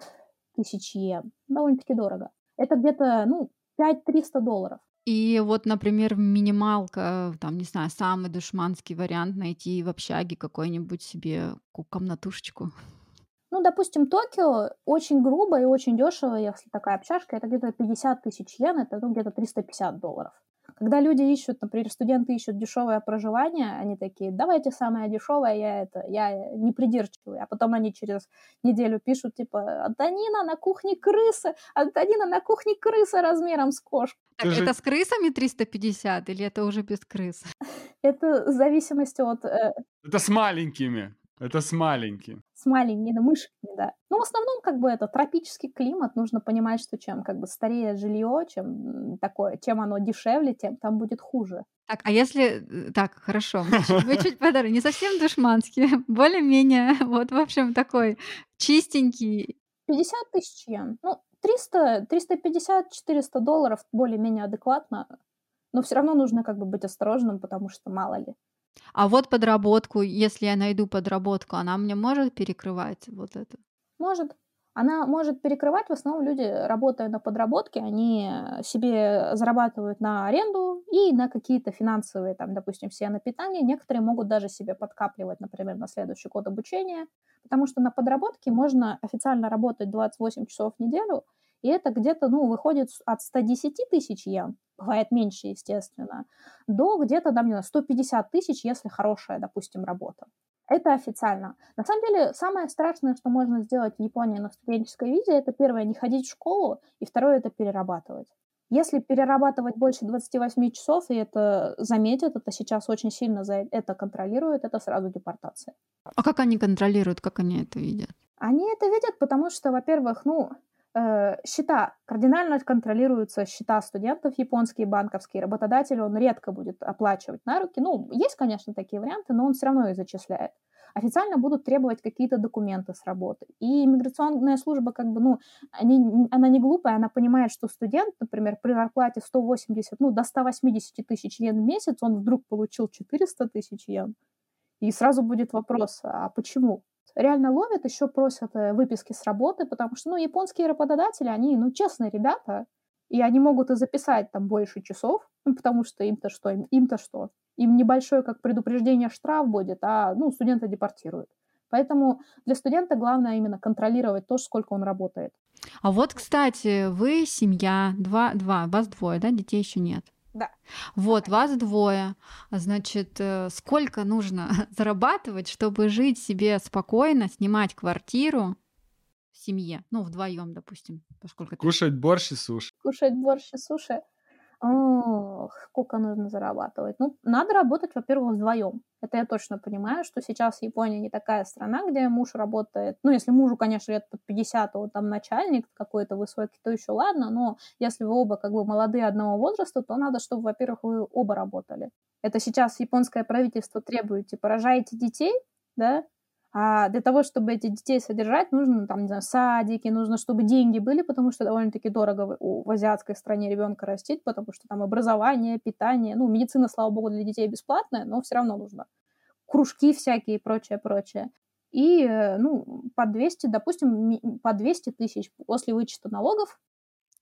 тысяч йен. Довольно-таки дорого. Это где-то, ну, пять триста долларов. И вот, например, минималка, там, не знаю, самый душманский вариант найти в общаге какой-нибудь себе комнатушечку. Ну, допустим, Токио очень грубо и очень дешево, если такая общажка, это где-то пятьдесят тысяч йен, это, ну, где-то триста пятьдесят долларов. Когда люди ищут, например, студенты ищут дешевое проживание, они такие: давайте самое дешевое, я это, я не придирчивый. А потом они через неделю пишут, типа: Антонина, на кухне крыса, Антонина, на кухне крыса размером с кошку. Так это же... с крысами триста пятьдесят или это уже без крыс? Это в зависимости от... Это с маленькими, это с маленькими. С маленькими мышками, да. Но в основном, как бы, это тропический климат. Нужно понимать, что чем, как бы, старее жилье, чем такое, чем оно дешевле, тем там будет хуже. Так, а если... Так, хорошо, вы чуть подарок. Не совсем душманский, более-менее, вот, в общем, такой чистенький. пятьдесят тысяч йен. Ну, триста, триста пятьдесят, четыреста долларов более-менее адекватно, но все равно нужно, как бы, быть осторожным, потому что мало ли. А вот подработку, если я найду подработку, она мне может перекрывать вот это? Может. Она может перекрывать. В основном люди, работая на подработке, они себе зарабатывают на аренду и на какие-то финансовые, там, допустим, все на питание. Некоторые могут даже себе подкапливать, например, на следующий год обучения, потому что на подработке можно официально работать двадцать восемь часов в неделю, и это где-то, ну, выходит от сто десять тысяч йен, бывает меньше, естественно, до где-то, да, мне сто пятьдесят тысяч, если хорошая, допустим, работа. Это официально. На самом деле, самое страшное, что можно сделать в Японии на студенческой визе, это, первое, не ходить в школу, и второе, это перерабатывать. Если перерабатывать больше двадцать восемь часов, и это заметят, это сейчас очень сильно за это контролируют, это сразу депортация. А как они контролируют, как они это видят? Они это видят, потому что, во-первых, ну... счета. Кардинально контролируются счета студентов, японские, банковские. Работодатель, он редко будет оплачивать на руки. Ну, есть, конечно, такие варианты, но он все равно их зачисляет. Официально будут требовать какие-то документы с работы. И иммиграционная служба, как бы, ну, они, она не глупая, она понимает, что студент, например, при зарплате сто восемьдесят, ну, до сто восемьдесят тысяч йен в месяц, он вдруг получил четыреста тысяч йен. И сразу будет вопрос: а почему? Реально ловят, еще просят выписки с работы, потому что, ну, японские работодатели, они, ну, честные ребята, и они могут и записать там больше часов, ну, потому что им-то что, им, им-то что. Им небольшой, как предупреждение, штраф будет, а, ну, студента депортируют. Поэтому для студента главное именно контролировать то, сколько он работает. А вот, кстати, вы семья, два, два, вас двое, да, детей еще нет? Да. Вот, вас двое. Значит, сколько нужно зарабатывать, чтобы жить себе спокойно, снимать квартиру в семье? Ну, вдвоем, допустим. Поскольку кушать ты... борщ и суши. Кушать борщ и суши. Ох, сколько нужно зарабатывать. Ну, надо работать, во-первых, вдвоем. Это я точно понимаю, что сейчас Япония не такая страна, где муж работает. Ну, если мужу, конечно, лет под пятьдесят, то там начальник какой-то высокий, то еще ладно. Но если вы оба, как бы, молодые одного возраста, то надо, чтобы, во-первых, вы оба работали. Это сейчас японское правительство требует, типа, рожайте детей, да? А для того, чтобы эти детей содержать, нужно, там, не знаю, садики, нужно, чтобы деньги были, потому что довольно-таки дорого в, в азиатской стране ребенка растить, потому что там образование, питание, ну, медицина, слава богу, для детей бесплатная, но все равно нужно. Кружки всякие и прочее-прочее. И, ну, по двести, допустим, по двести тысяч после вычета налогов.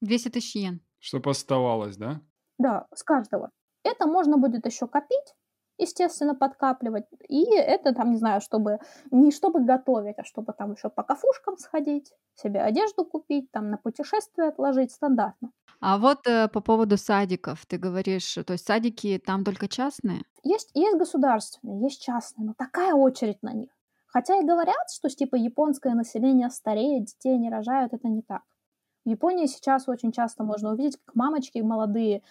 двести тысяч йен. Чтобы оставалось, да? Да, с каждого. Это можно будет еще копить, естественно, подкапливать. И это, там, не знаю, чтобы не чтобы готовить, а чтобы там еще по кафушкам сходить, себе одежду купить, там на путешествие отложить, стандартно. А вот э, по поводу садиков, ты говоришь, то есть садики там только частные? Есть, есть государственные, есть частные, но такая очередь на них. Хотя и говорят, что типа японское население стареет, детей не рожают, это не так. В Японии сейчас очень часто можно увидеть, как мамочки молодые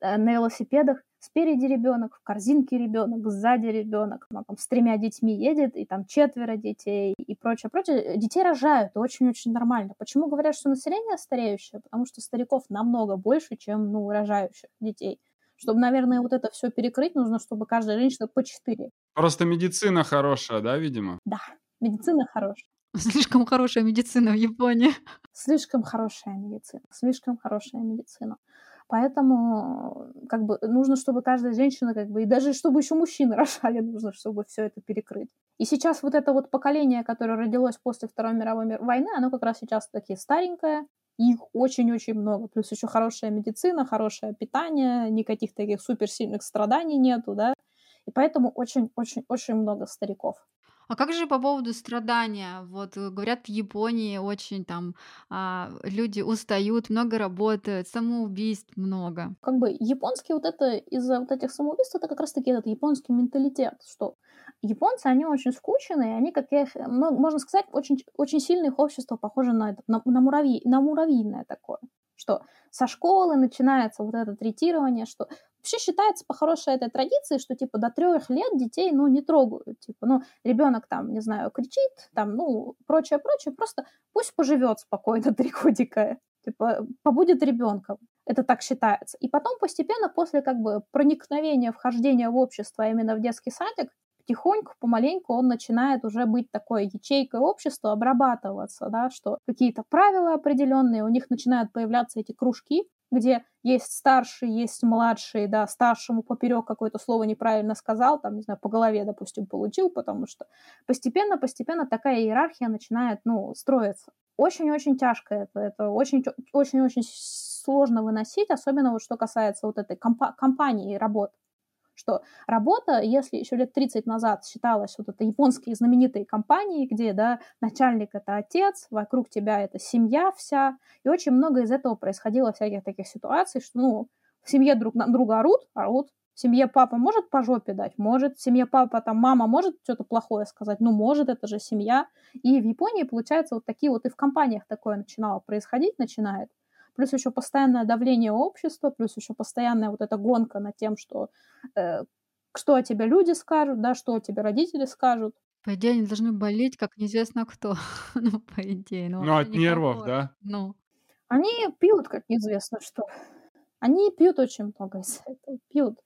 на велосипедах, спереди ребенок, в корзинке ребенок, сзади ребенок, она там с тремя детьми едет, и там четверо детей и прочее, прочее. Детей рожают, очень-очень нормально. Почему говорят, что население стареющее? Потому что стариков намного больше, чем, ну, рожающих детей. Чтобы, наверное, вот это все перекрыть, нужно, чтобы каждая женщина по четыре. Просто медицина хорошая, да, видимо? Да, медицина хорошая. Слишком хорошая медицина в Японии. Слишком хорошая медицина, слишком хорошая медицина. Поэтому как бы нужно, чтобы каждая женщина, как бы, и даже чтобы еще мужчины рожали, нужно, чтобы все это перекрыть. И сейчас вот это вот поколение, которое родилось после Второй мировой войны, оно как раз сейчас такие старенькое, их очень-очень много. Плюс еще хорошая медицина, хорошее питание, никаких таких суперсильных страданий нету, да. И поэтому очень-очень-очень много стариков. А как же по поводу страдания? Вот говорят, в Японии очень там а, люди устают, много работают, самоубийств много. Как бы японский вот это, из-за вот этих самоубийств, это как раз-таки этот японский менталитет, что японцы, они очень скучные, они, как я, ну, можно сказать, очень, очень сильное их общество похоже на, это, на, на, муравьи, на муравьиное такое, что со школы начинается вот это третирование, что... Вообще считается по хорошей этой традиции, что типа до трех лет детей, ну, не трогают. Типа, ну, ребенок там, не знаю, кричит, там, ну, прочее, прочее. Просто пусть поживет спокойно три годика. Типа, побудет ребенком. Это так считается. И потом постепенно, после как бы проникновения, вхождения в общество, именно в детский садик, потихоньку, помаленьку он начинает уже быть такой ячейкой общества, обрабатываться, да, что какие-то правила определенные, у них начинают появляться эти кружки, где есть старшие, есть младшие, да, старшему поперек какое-то слово неправильно сказал, там, не знаю, по голове, допустим, получил, потому что постепенно-постепенно такая иерархия начинает, ну, строиться. Очень-очень тяжко это, это очень-очень сложно выносить, особенно вот что касается вот этой компа- компании и работы. Что работа, если еще лет тридцать назад считалась вот это японские знаменитые компании, где, да, начальник — это отец, вокруг тебя — это семья вся, и очень много из этого происходило всяких таких ситуаций, что, ну, в семье друг на друга орут, орут, в семье папа может по жопе дать, может, в семье папа, там, мама может что-то плохое сказать, ну, может, это же семья, и в Японии, получается, вот такие вот и в компаниях такое начинало происходить, начинает, плюс еще постоянное давление общества, плюс еще постоянная вот эта гонка над тем, что, э, что о тебе люди скажут, да, что о тебе родители скажут. По идее, они должны болеть, как неизвестно кто. Ну, по идее. Ну, ну от нервов, комфорт. Да? Ну. Они пьют, как неизвестно что. Они пьют очень много из этого, пьют.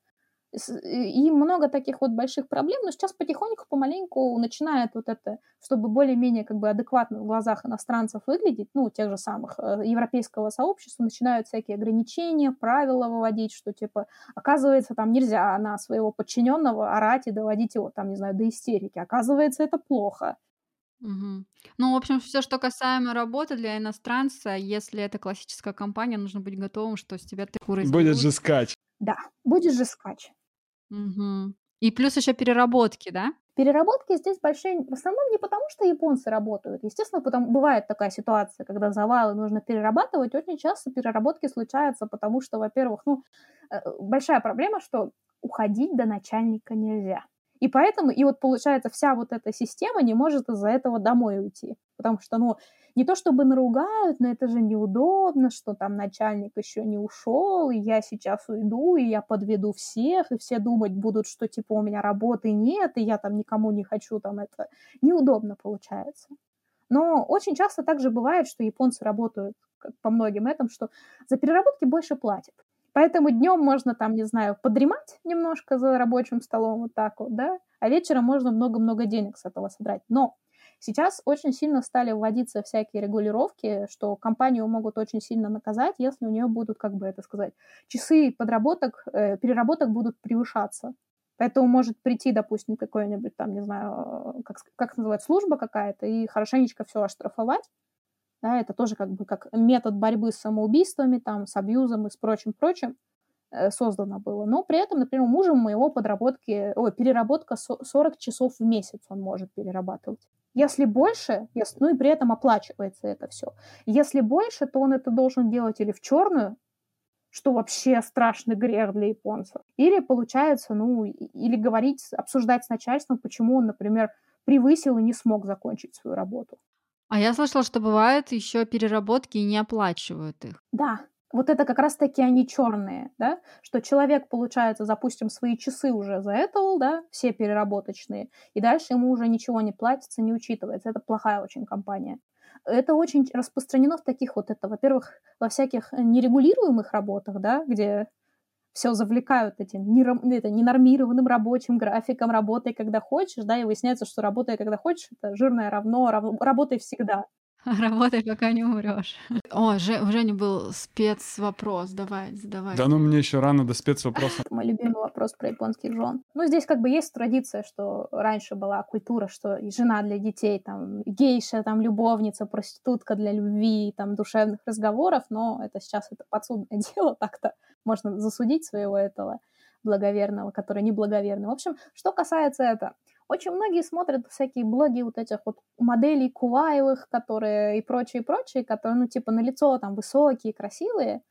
И много таких вот больших проблем, но сейчас потихоньку, помаленьку начинает вот это, чтобы более-менее как бы адекватно в глазах иностранцев выглядеть, ну, тех же самых европейского сообщества, начинают всякие ограничения, правила выводить, что типа, оказывается, там нельзя на своего подчиненного орать и доводить его, там, не знаю, до истерики, оказывается, это плохо. Угу. Ну, в общем, все, что касаемо работы для иностранца, если это классическая компания, нужно быть готовым, что с тебя ты куры сбудут. Будет жескать. Да, будешь жескать. Угу. И плюс еще переработки, да? Переработки здесь большие, в основном не потому, что японцы работают. Естественно, потому, бывает такая ситуация, когда завалы нужно перерабатывать. Очень часто переработки случаются, потому что, во-первых, ну, большая проблема, что уходить до начальника нельзя. И поэтому, и вот получается, вся вот эта система не может из-за этого домой уйти. Потому что, ну, не то чтобы наругают, но это же неудобно, что там начальник еще не ушел, и я сейчас уйду, и я подведу всех, и все думать будут, что, типа, у меня работы нет, и я там никому не хочу, там, это неудобно получается. Но очень часто также бывает, что японцы работают по многим этим, что за переработки больше платят. Поэтому днем можно там, не знаю, подремать немножко за рабочим столом, вот так вот, да, а вечером можно много-много денег с этого содрать. Но сейчас очень сильно стали вводиться всякие регулировки, что компанию могут очень сильно наказать, если у нее будут, как бы это сказать, часы подработок, э, переработок будут превышаться. Поэтому может прийти, допустим, какой-нибудь там, не знаю, как, как называется, служба какая-то, и хорошенечко все оштрафовать. Да, это тоже как бы как метод борьбы с самоубийствами, там, с абьюзом и с прочим-прочим э, создано было. Но при этом, например, у мужа моего подработки, ой, переработка сорок часов в месяц он может перерабатывать. Если больше, если, ну и при этом оплачивается это все. Если больше, то он это должен делать или в черную, что вообще страшный грех для японцев, или, получается, ну, или говорить, обсуждать с начальством, почему он, например, превысил и не смог закончить свою работу. А я слышала, что бывают еще переработки и не оплачивают их. Да, вот это как раз-таки они черные, да, что человек, получается, запустим, свои часы уже заэтовал, да, все переработочные, и дальше ему уже ничего не платится, не учитывается. Это плохая очень компания. Это очень распространено в таких вот, это, во-первых, во всяких нерегулируемых работах, да, где все завлекают этим ненормированным рабочим графиком, работай, когда хочешь, да, и выясняется, что работай, когда хочешь, это жирное равно, рав... работай всегда. Работай, пока не умрешь. О, Ж... у Жени был спецвопрос, давай, задавай. Да ну мне еще рано до спецвопроса. Мой любимый вопрос про японских жен. Ну здесь как бы есть традиция, что раньше была культура, что жена для детей, там, гейша, там, любовница, проститутка для любви, там, душевных разговоров, но это сейчас это подсудное дело, так-то можно засудить своего этого благоверного, который неблаговерный. В общем, что касается этого. Очень многие смотрят всякие блоги вот этих вот моделей куваевых, которые и прочие, прочие, которые, ну, типа, налицо там высокие, красивые,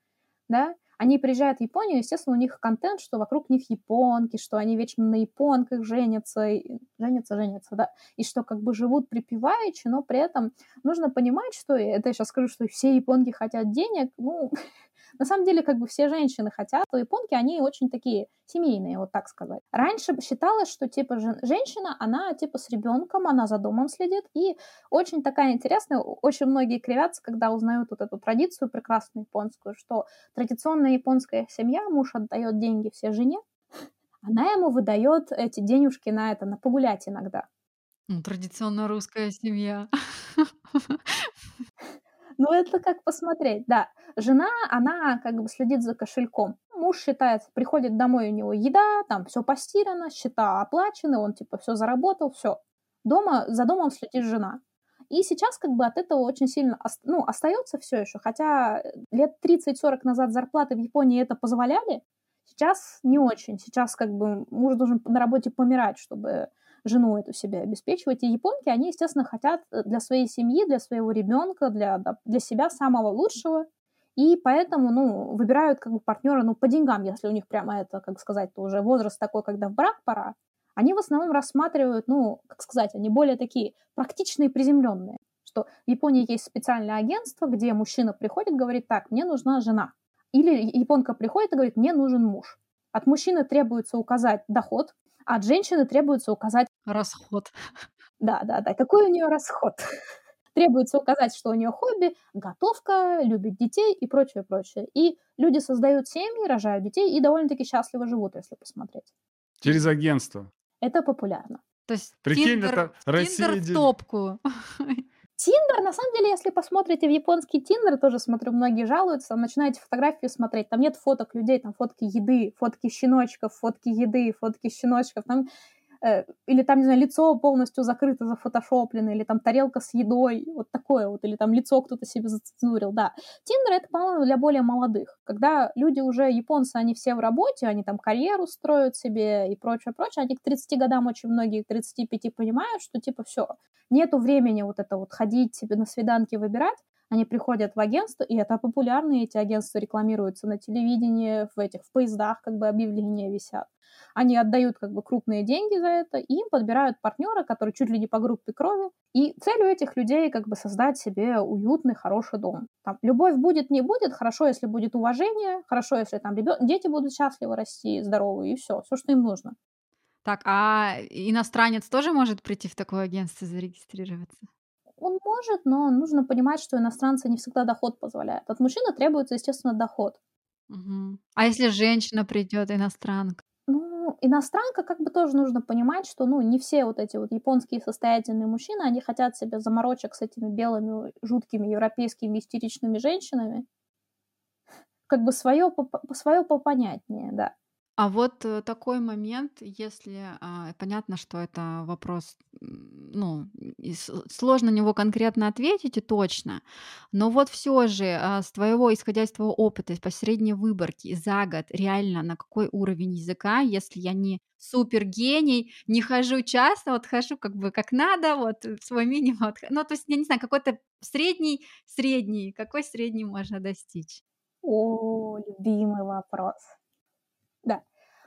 да, они приезжают в Японию, естественно, у них контент, что вокруг них японки, что они вечно на японках женятся, и... женятся, женятся, да, и что как бы живут припеваючи, но при этом нужно понимать, что, это я сейчас скажу, что все японки хотят денег, ну, на самом деле, как бы все женщины хотят, а японки, они очень такие семейные, вот так сказать. Раньше считалось, что, типа, женщина, она, типа, с ребенком, она за домом следит, и очень такая интересная, очень многие кривятся, когда узнают вот эту традицию прекрасную японскую, что традиционная японская семья, муж отдает деньги все жене, она ему выдает эти денежки на это, на погулять иногда. Ну, традиционно русская семья. Ну, это как посмотреть, да. Жена, она как бы следит за кошельком. Муж считает, приходит домой, у него еда, там все постирано, счета оплачены, он типа все заработал, все. Дома, за домом следит жена. И сейчас как бы от этого очень сильно, ну, остается все еще. Хотя лет тридцать-сорок назад зарплаты в Японии это позволяли, сейчас не очень. Сейчас как бы муж должен на работе помирать, чтобы... жену эту себе обеспечивать. И японки, они, естественно, хотят для своей семьи, для своего ребенка, для, для себя самого лучшего. И поэтому, ну, выбирают как бы партнера, ну, по деньгам, если у них прямо это, как сказать, то уже возраст такой, когда в брак пора. Они в основном рассматривают, ну, как сказать, они более такие практичные, приземленные. Что в Японии есть специальное агентство, где мужчина приходит, говорит, так, мне нужна жена. Или японка приходит и говорит, мне нужен муж. От мужчины требуется указать доход, а от женщины требуется указать... расход. Да, да, да. Какой у нее расход? Требуется указать, что у нее хобби, готовка, любит детей и прочее, прочее. И люди создают семьи, рожают детей и довольно-таки счастливо живут, если посмотреть. Через агентство. Это популярно. То есть Тиндер в топку. Тиндер, на самом деле, если посмотрите в японский Тиндер, тоже смотрю, многие жалуются, начинаете фотографии смотреть, там нет фоток людей, там фотки еды, фотки щеночков, фотки еды, фотки щеночков, там, э, или там, не знаю, лицо полностью закрыто, зафотошоплено, или там тарелка с едой, вот такое вот, или там лицо кто-то себе зацензурил, да. Тиндер — это, по-моему, для более молодых, когда люди уже, японцы, они все в работе, они там карьеру строят себе и прочее, прочее, они к тридцати годам очень многие, к тридцати пяти понимают, что типа все. Нету времени вот это вот ходить себе на свиданки выбирать. Они приходят в агентство, и это популярные эти агентства, рекламируются на телевидении, в этих в поездах как бы объявления висят. Они отдают как бы крупные деньги за это, и им подбирают партнера, который чуть ли не по группе крови. И целью этих людей как бы создать себе уютный, хороший дом. Там, любовь будет, не будет, хорошо, если будет уважение, хорошо, если там ребё... дети будут счастливы расти, здоровые, и все, все, что им нужно. Так, а иностранец тоже может прийти в такое агентство зарегистрироваться? Он может, но нужно понимать, что иностранцы не всегда доход позволяют. От мужчины требуется, естественно, доход. Угу. А если женщина придет, иностранка? Ну, иностранка, как бы тоже нужно понимать, что, ну, не все вот эти вот японские состоятельные мужчины, они хотят себе заморочек с этими белыми, жуткими, европейскими истеричными женщинами. Как бы свое, свое попонятнее, да. А вот такой момент, если понятно, что это вопрос, ну, сложно на него конкретно ответить и точно, но вот все же с твоего, исходя из твоего опыта, по средней выборке за год реально на какой уровень языка, если я не супергений, не хожу часто, вот хожу как бы как надо, вот свой минимум, отх... ну, то есть я не знаю, какой-то средний, средний, какой средний можно достичь? О, любимый вопрос. Да.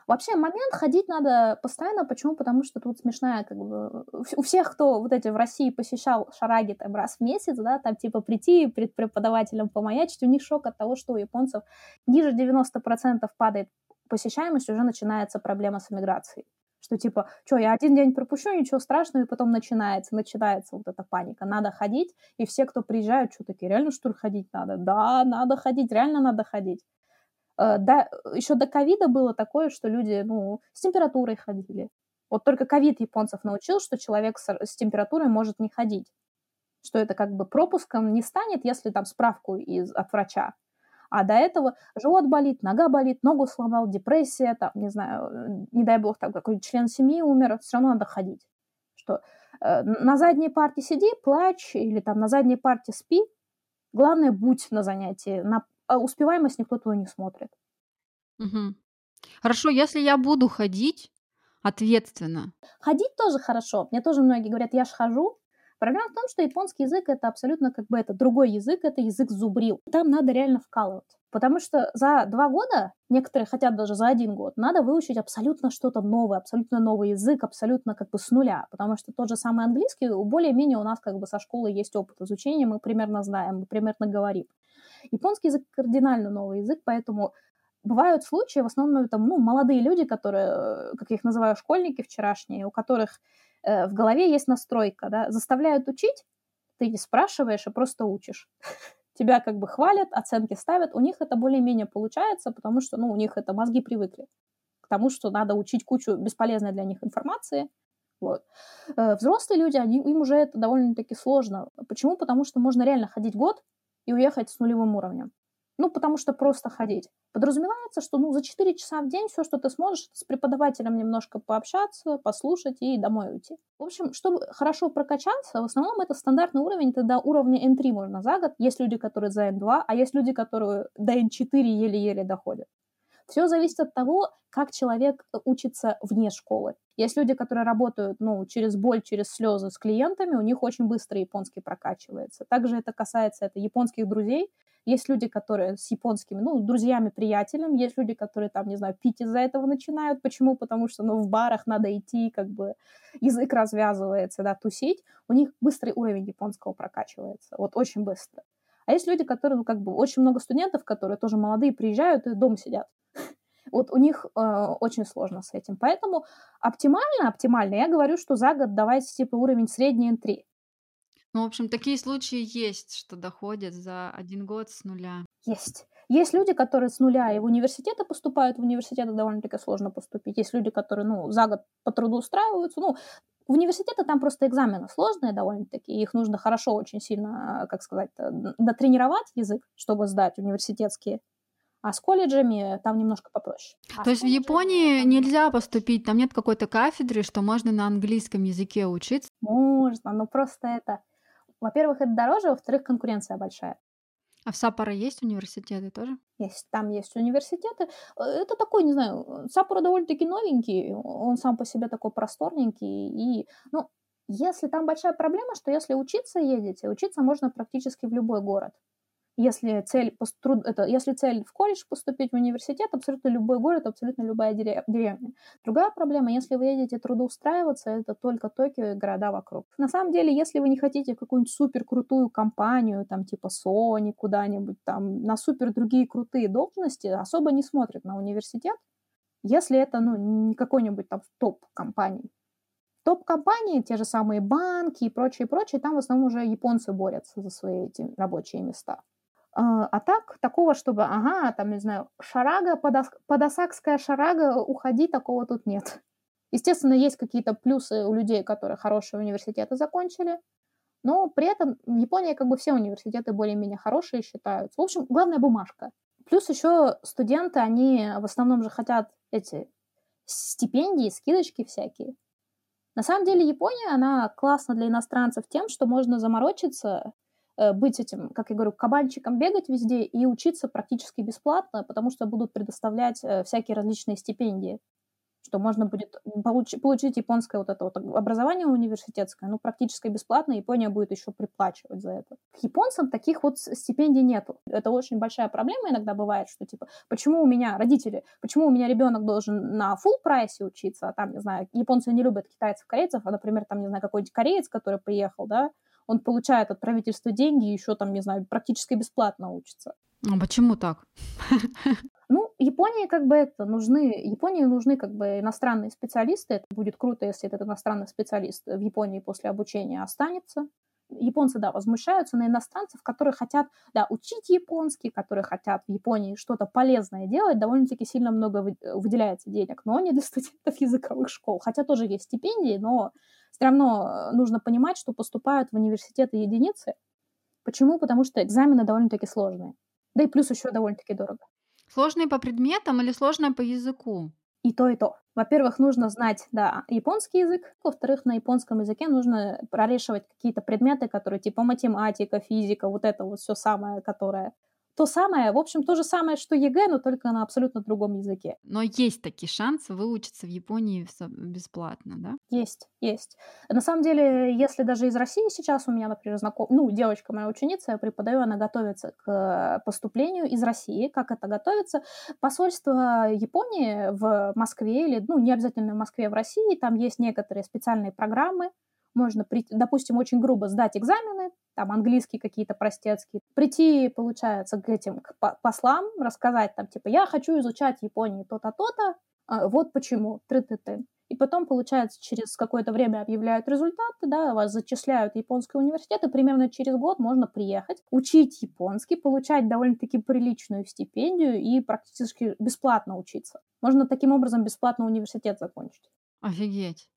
Вообще момент ходить надо постоянно. Почему? Потому что тут смешная, как бы, у всех, кто вот эти в России посещал шараги там раз в месяц, да, там типа прийти перед преподавателем помаячить, у них шок от того, что у японцев ниже девяносто процентов падает посещаемость, уже начинается проблема с эмиграцией. Что типа, что, я один день пропущу, ничего страшного, и потом начинается, начинается вот эта паника. Надо ходить, и все, кто приезжают, что такие, реально, что ли, ходить надо? Да, надо ходить, реально надо ходить. Э, да, еще до ковида было такое, что люди, ну, с температурой ходили. Вот только ковид японцев научил, что человек с, с температурой может не ходить. Что это как бы пропуском не станет, если там справку из, от врача. А до этого живот болит, нога болит, ногу сломал, депрессия, там, не знаю, не дай бог, там какой-нибудь член семьи умер, все равно надо ходить. Что э, на задней парте сиди, плачь, или там на задней парте спи, главное, будь на занятии, на а успеваемость никто твою не смотрит. Угу. Хорошо, если я буду ходить ответственно. Ходить тоже хорошо, мне тоже многие говорят, я ж хожу. Проблема в том, что японский язык это абсолютно как бы это другой язык, это язык зубрил. Там надо реально вкалывать. Потому что за два года, некоторые хотят даже за один год, надо выучить абсолютно что-то новое, абсолютно новый язык, абсолютно как бы с нуля. Потому что тот же самый английский, более-менее у нас как бы со школы есть опыт изучения, мы примерно знаем, мы примерно говорим. Японский язык кардинально новый язык, поэтому бывают случаи, в основном это ну, молодые люди, которые, как я их называю, школьники вчерашние, у которых в голове есть настройка, да, заставляют учить, ты не спрашиваешь и просто учишь. Тебя как бы хвалят, оценки ставят, у них это более-менее получается, потому что, ну, у них это мозги привыкли к тому, что надо учить кучу бесполезной для них информации, вот. Взрослые люди, они, им уже это довольно-таки сложно. Почему? Потому что можно реально ходить год и уехать с нулевым уровнем. Ну, потому что просто ходить. Подразумевается, что ну, за четыре часа в день все, что ты сможешь, с преподавателем немножко пообщаться, послушать и домой уйти. В общем, чтобы хорошо прокачаться, в основном это стандартный уровень, это до уровня эн три можно за год. Есть люди, которые за эн два, а есть люди, которые до эн четыре еле-еле доходят. Все зависит от того, как человек учится вне школы. Есть люди, которые работают ну, через боль, через слезы с клиентами, у них очень быстро японский прокачивается. Также это касается это, японских друзей. Есть люди, которые с японскими, ну, друзьями, приятелями. Есть люди, которые там, не знаю, пить из-за этого начинают. Почему? Потому что, ну, в барах надо идти, как бы язык развязывается, да, тусить. У них быстрый уровень японского прокачивается, вот очень быстро. А есть люди, которые, ну, как бы, очень много студентов, которые тоже молодые, приезжают и дома сидят. Вот у них э, очень сложно с этим. Поэтому оптимально, оптимально, я говорю, что за год давайте, типа, уровень средний эн три. Ну, в общем, такие случаи есть, что доходят за один год с нуля. Есть. Есть люди, которые с нуля и в университеты поступают. В университеты довольно-таки сложно поступить. Есть люди, которые, ну, за год по труду устраиваются. Ну, в университеты там просто экзамены сложные довольно-таки. Их нужно хорошо очень сильно, как сказать, дотренировать язык, чтобы сдать университетские. А с колледжами там немножко попроще. А То есть колледжами... в Японии нельзя поступить, там нет какой-то кафедры, что можно на английском языке учиться? Можно, но просто это... Во-первых, это дороже, во-вторых, конкуренция большая. А в Саппоро есть университеты тоже? Есть, там есть университеты. Это такой, не знаю, Саппоро довольно-таки новенький, он сам по себе такой просторненький. И, ну, если там большая проблема, что если учиться едете, учиться можно практически в любой город. Если цель, это, если цель в колледж поступить, в университет, абсолютно любой город, абсолютно любая деревня. Другая проблема, если вы едете трудоустраиваться, это только Токио и города вокруг. На самом деле, если вы не хотите какую-нибудь супер крутую компанию, там типа Sony куда-нибудь, там на супер другие крутые должности, особо не смотрят на университет, если это ну, не какой-нибудь там топ-компании. Топ-компании, те же самые банки и прочее, прочее, там в основном уже японцы борются за свои эти рабочие места. А так, такого, чтобы, ага, там, не знаю, шарага, подос, подосакская шарага, уходи, такого тут нет. Естественно, есть какие-то плюсы у людей, которые хорошие университеты закончили, но при этом в Японии как бы все университеты более-менее хорошие считаются. В общем, главное бумажка. Плюс еще студенты, они в основном же хотят эти стипендии, скидочки всякие. На самом деле Япония, она классна для иностранцев тем, что можно заморочиться, быть этим, как я говорю, кабанчиком, бегать везде и учиться практически бесплатно, потому что будут предоставлять всякие различные стипендии. что можно будет получ- получить японское вот это вот образование университетское, ну, практически бесплатно, Япония будет еще приплачивать за это. К японцам таких вот стипендий нету. Это очень большая проблема иногда бывает, что, типа, почему у меня родители, почему у меня ребенок должен на full прайсе учиться, а там, не знаю, японцы не любят китайцев, корейцев, а, например, там, не знаю, какой-нибудь кореец, который приехал, да, он получает от правительства деньги и еще там, не знаю, практически бесплатно учится. А почему так? Ну, Японии как бы это нужны, Японии нужны как бы иностранные специалисты. Это будет круто, если этот иностранный специалист в Японии после обучения останется. Японцы, да, возмущаются на иностранцев, которые хотят, да, учить японский, которые хотят в Японии что-то полезное делать. Довольно-таки сильно много выделяется денег, но не для студентов языковых школ. Хотя тоже есть стипендии, но все равно нужно понимать, что поступают в университеты единицы. Почему? Потому что экзамены довольно-таки сложные. Да и плюс еще довольно-таки дорого. Сложные по предметам или сложные по языку? И то, и то. Во-первых, нужно знать, да, японский язык. Во-вторых, на японском языке нужно прорешивать какие-то предметы, которые типа математика, физика, вот это вот все самое, которое... То самое, в общем, то же самое, что ЕГЭ, но только на абсолютно другом языке. Но есть такие шансы выучиться в Японии бесплатно, да? Есть, есть. На самом деле, если даже из России сейчас у меня, например, знаком... ну, девочка моя ученица, я преподаю, она готовится к поступлению из России. Как это готовится? Посольство Японии в Москве или, ну, не обязательно в Москве, в России, там есть некоторые специальные программы. Можно, прийти, допустим, очень грубо сдать экзамены, там английские какие-то простецкие, прийти, получается, к этим к послам, рассказать там, типа, я хочу изучать Японию то-то, то-то, вот почему, тры-ты-ты. И потом, получается, через какое-то время объявляют результаты, да, вас зачисляют в японский университет, и примерно через год можно приехать, учить японский, получать довольно-таки приличную стипендию и практически бесплатно учиться. Можно таким образом бесплатно университет закончить. Офигеть!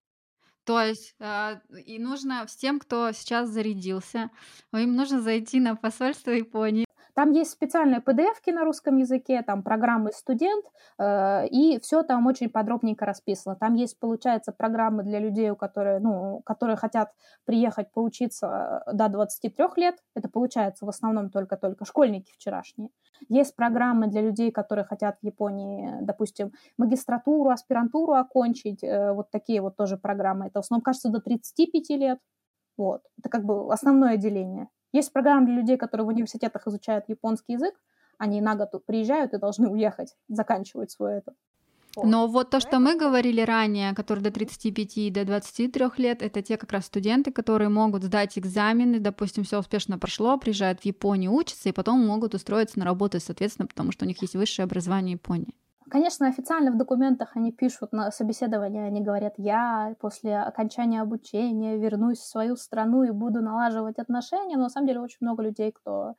То есть э, и нужно всем, кто сейчас зарядился, им нужно зайти на посольство Японии. Там есть специальные пи ди эф-ки на русском языке, там программы «Студент», э, и все там очень подробненько расписано. Там есть, получается, программы для людей, у которые, ну, которые хотят приехать поучиться до двадцати трёх лет. Это, получается, в основном только-только школьники вчерашние. Есть программы для людей, которые хотят в Японии, допустим, магистратуру, аспирантуру окончить. Вот такие вот тоже программы. Это в основном, кажется, до тридцати пяти лет. Вот. Это как бы основное деление. Есть программы для людей, которые в университетах изучают японский язык. Они на год приезжают и должны уехать, заканчивать свой этот. Но вот то, что мы говорили ранее, которые до тридцати пяти и до двадцати трёх лет, это те как раз студенты, которые могут сдать экзамены, допустим, все успешно прошло, приезжают в Японию, учатся, и потом могут устроиться на работу, соответственно, потому что у них есть высшее образование Японии. Конечно, официально в документах они пишут на собеседование, они говорят, я после окончания обучения вернусь в свою страну и буду налаживать отношения, но на самом деле очень много людей, кто...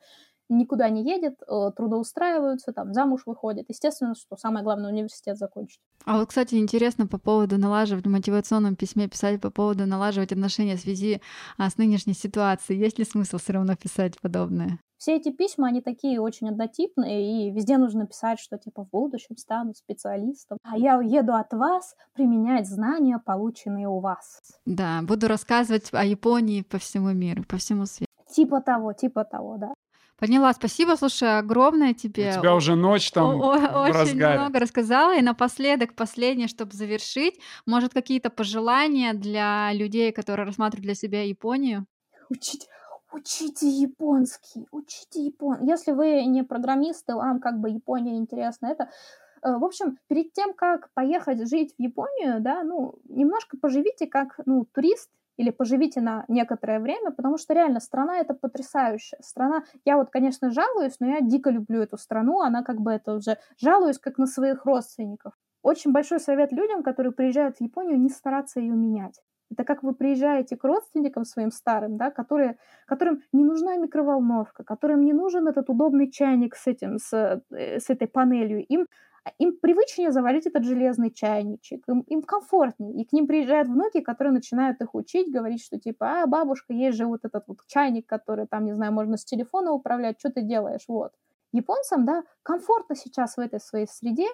никуда не едет, трудоустраиваются, там, замуж выходят. Естественно, что самое главное — университет закончить. А вот, кстати, интересно по поводу налаживать, в мотивационном письме писали по поводу налаживать отношения в связи с нынешней ситуацией. Есть ли смысл все равно писать подобное? Все эти письма, они такие очень однотипные, и везде нужно писать, что типа в будущем стану специалистом, а я уеду от вас применять знания, полученные у вас. Да, буду рассказывать о Японии по всему миру, по всему свету. Типа того, типа того, да. Поняла, спасибо, слушай, огромное тебе. У тебя уже ночь там О- в Очень разгаре. Много рассказала, и напоследок, последнее, чтобы завершить, может, какие-то пожелания для людей, которые рассматривают для себя Японию? Учить, учите японский, учите японский. Если вы не программисты, вам как бы Япония интересна, это... В общем, перед тем, как поехать жить в Японию, да, ну, немножко поживите как, ну, турист, или поживите на некоторое время, потому что реально страна это потрясающая. Страна, я вот, конечно, жалуюсь, но я дико люблю эту страну, она как бы это уже жалуюсь как на своих родственников. Очень большой совет людям, которые приезжают в Японию, не стараться ее менять. Это как вы приезжаете к родственникам своим старым, да, которые, которым не нужна микроволновка, которым не нужен этот удобный чайник с этим, с, с этой панелью, им Им привычнее заварить этот железный чайничек, им, им комфортнее. И к ним приезжают внуки, которые начинают их учить, говорить, что типа, а, бабушка, есть же вот этот вот чайник, который там, не знаю, можно с телефона управлять, что ты делаешь, вот. Японцам, да, комфортно сейчас в этой своей среде,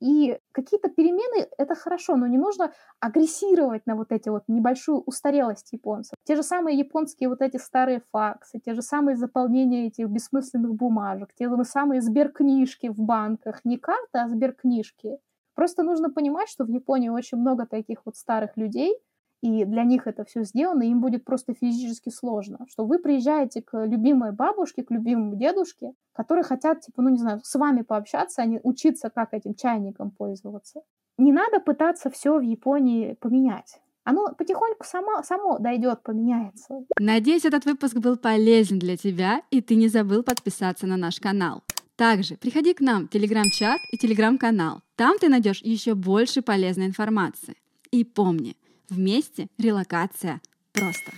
и какие-то перемены — это хорошо, но не нужно агрессировать на вот эти вот небольшую устарелость японцев. Те же самые японские вот эти старые факсы, те же самые заполнения этих бессмысленных бумажек, те же самые сберкнижки в банках. Не карты, а сберкнижки. Просто нужно понимать, что в Японии очень много таких вот старых людей, и для них это все сделано, и им будет просто физически сложно, что вы приезжаете к любимой бабушке, к любимому дедушке, которые хотят, типа, ну, не знаю, с вами пообщаться, а не учиться, как этим чайником пользоваться. Не надо пытаться все в Японии поменять. Оно потихоньку само, само дойдет, поменяется. Надеюсь, этот выпуск был полезен для тебя, и ты не забыл подписаться на наш канал. Также приходи к нам в телеграм-чат и телеграм-канал. Там ты найдешь еще больше полезной информации. И помни, вместе релокация просто.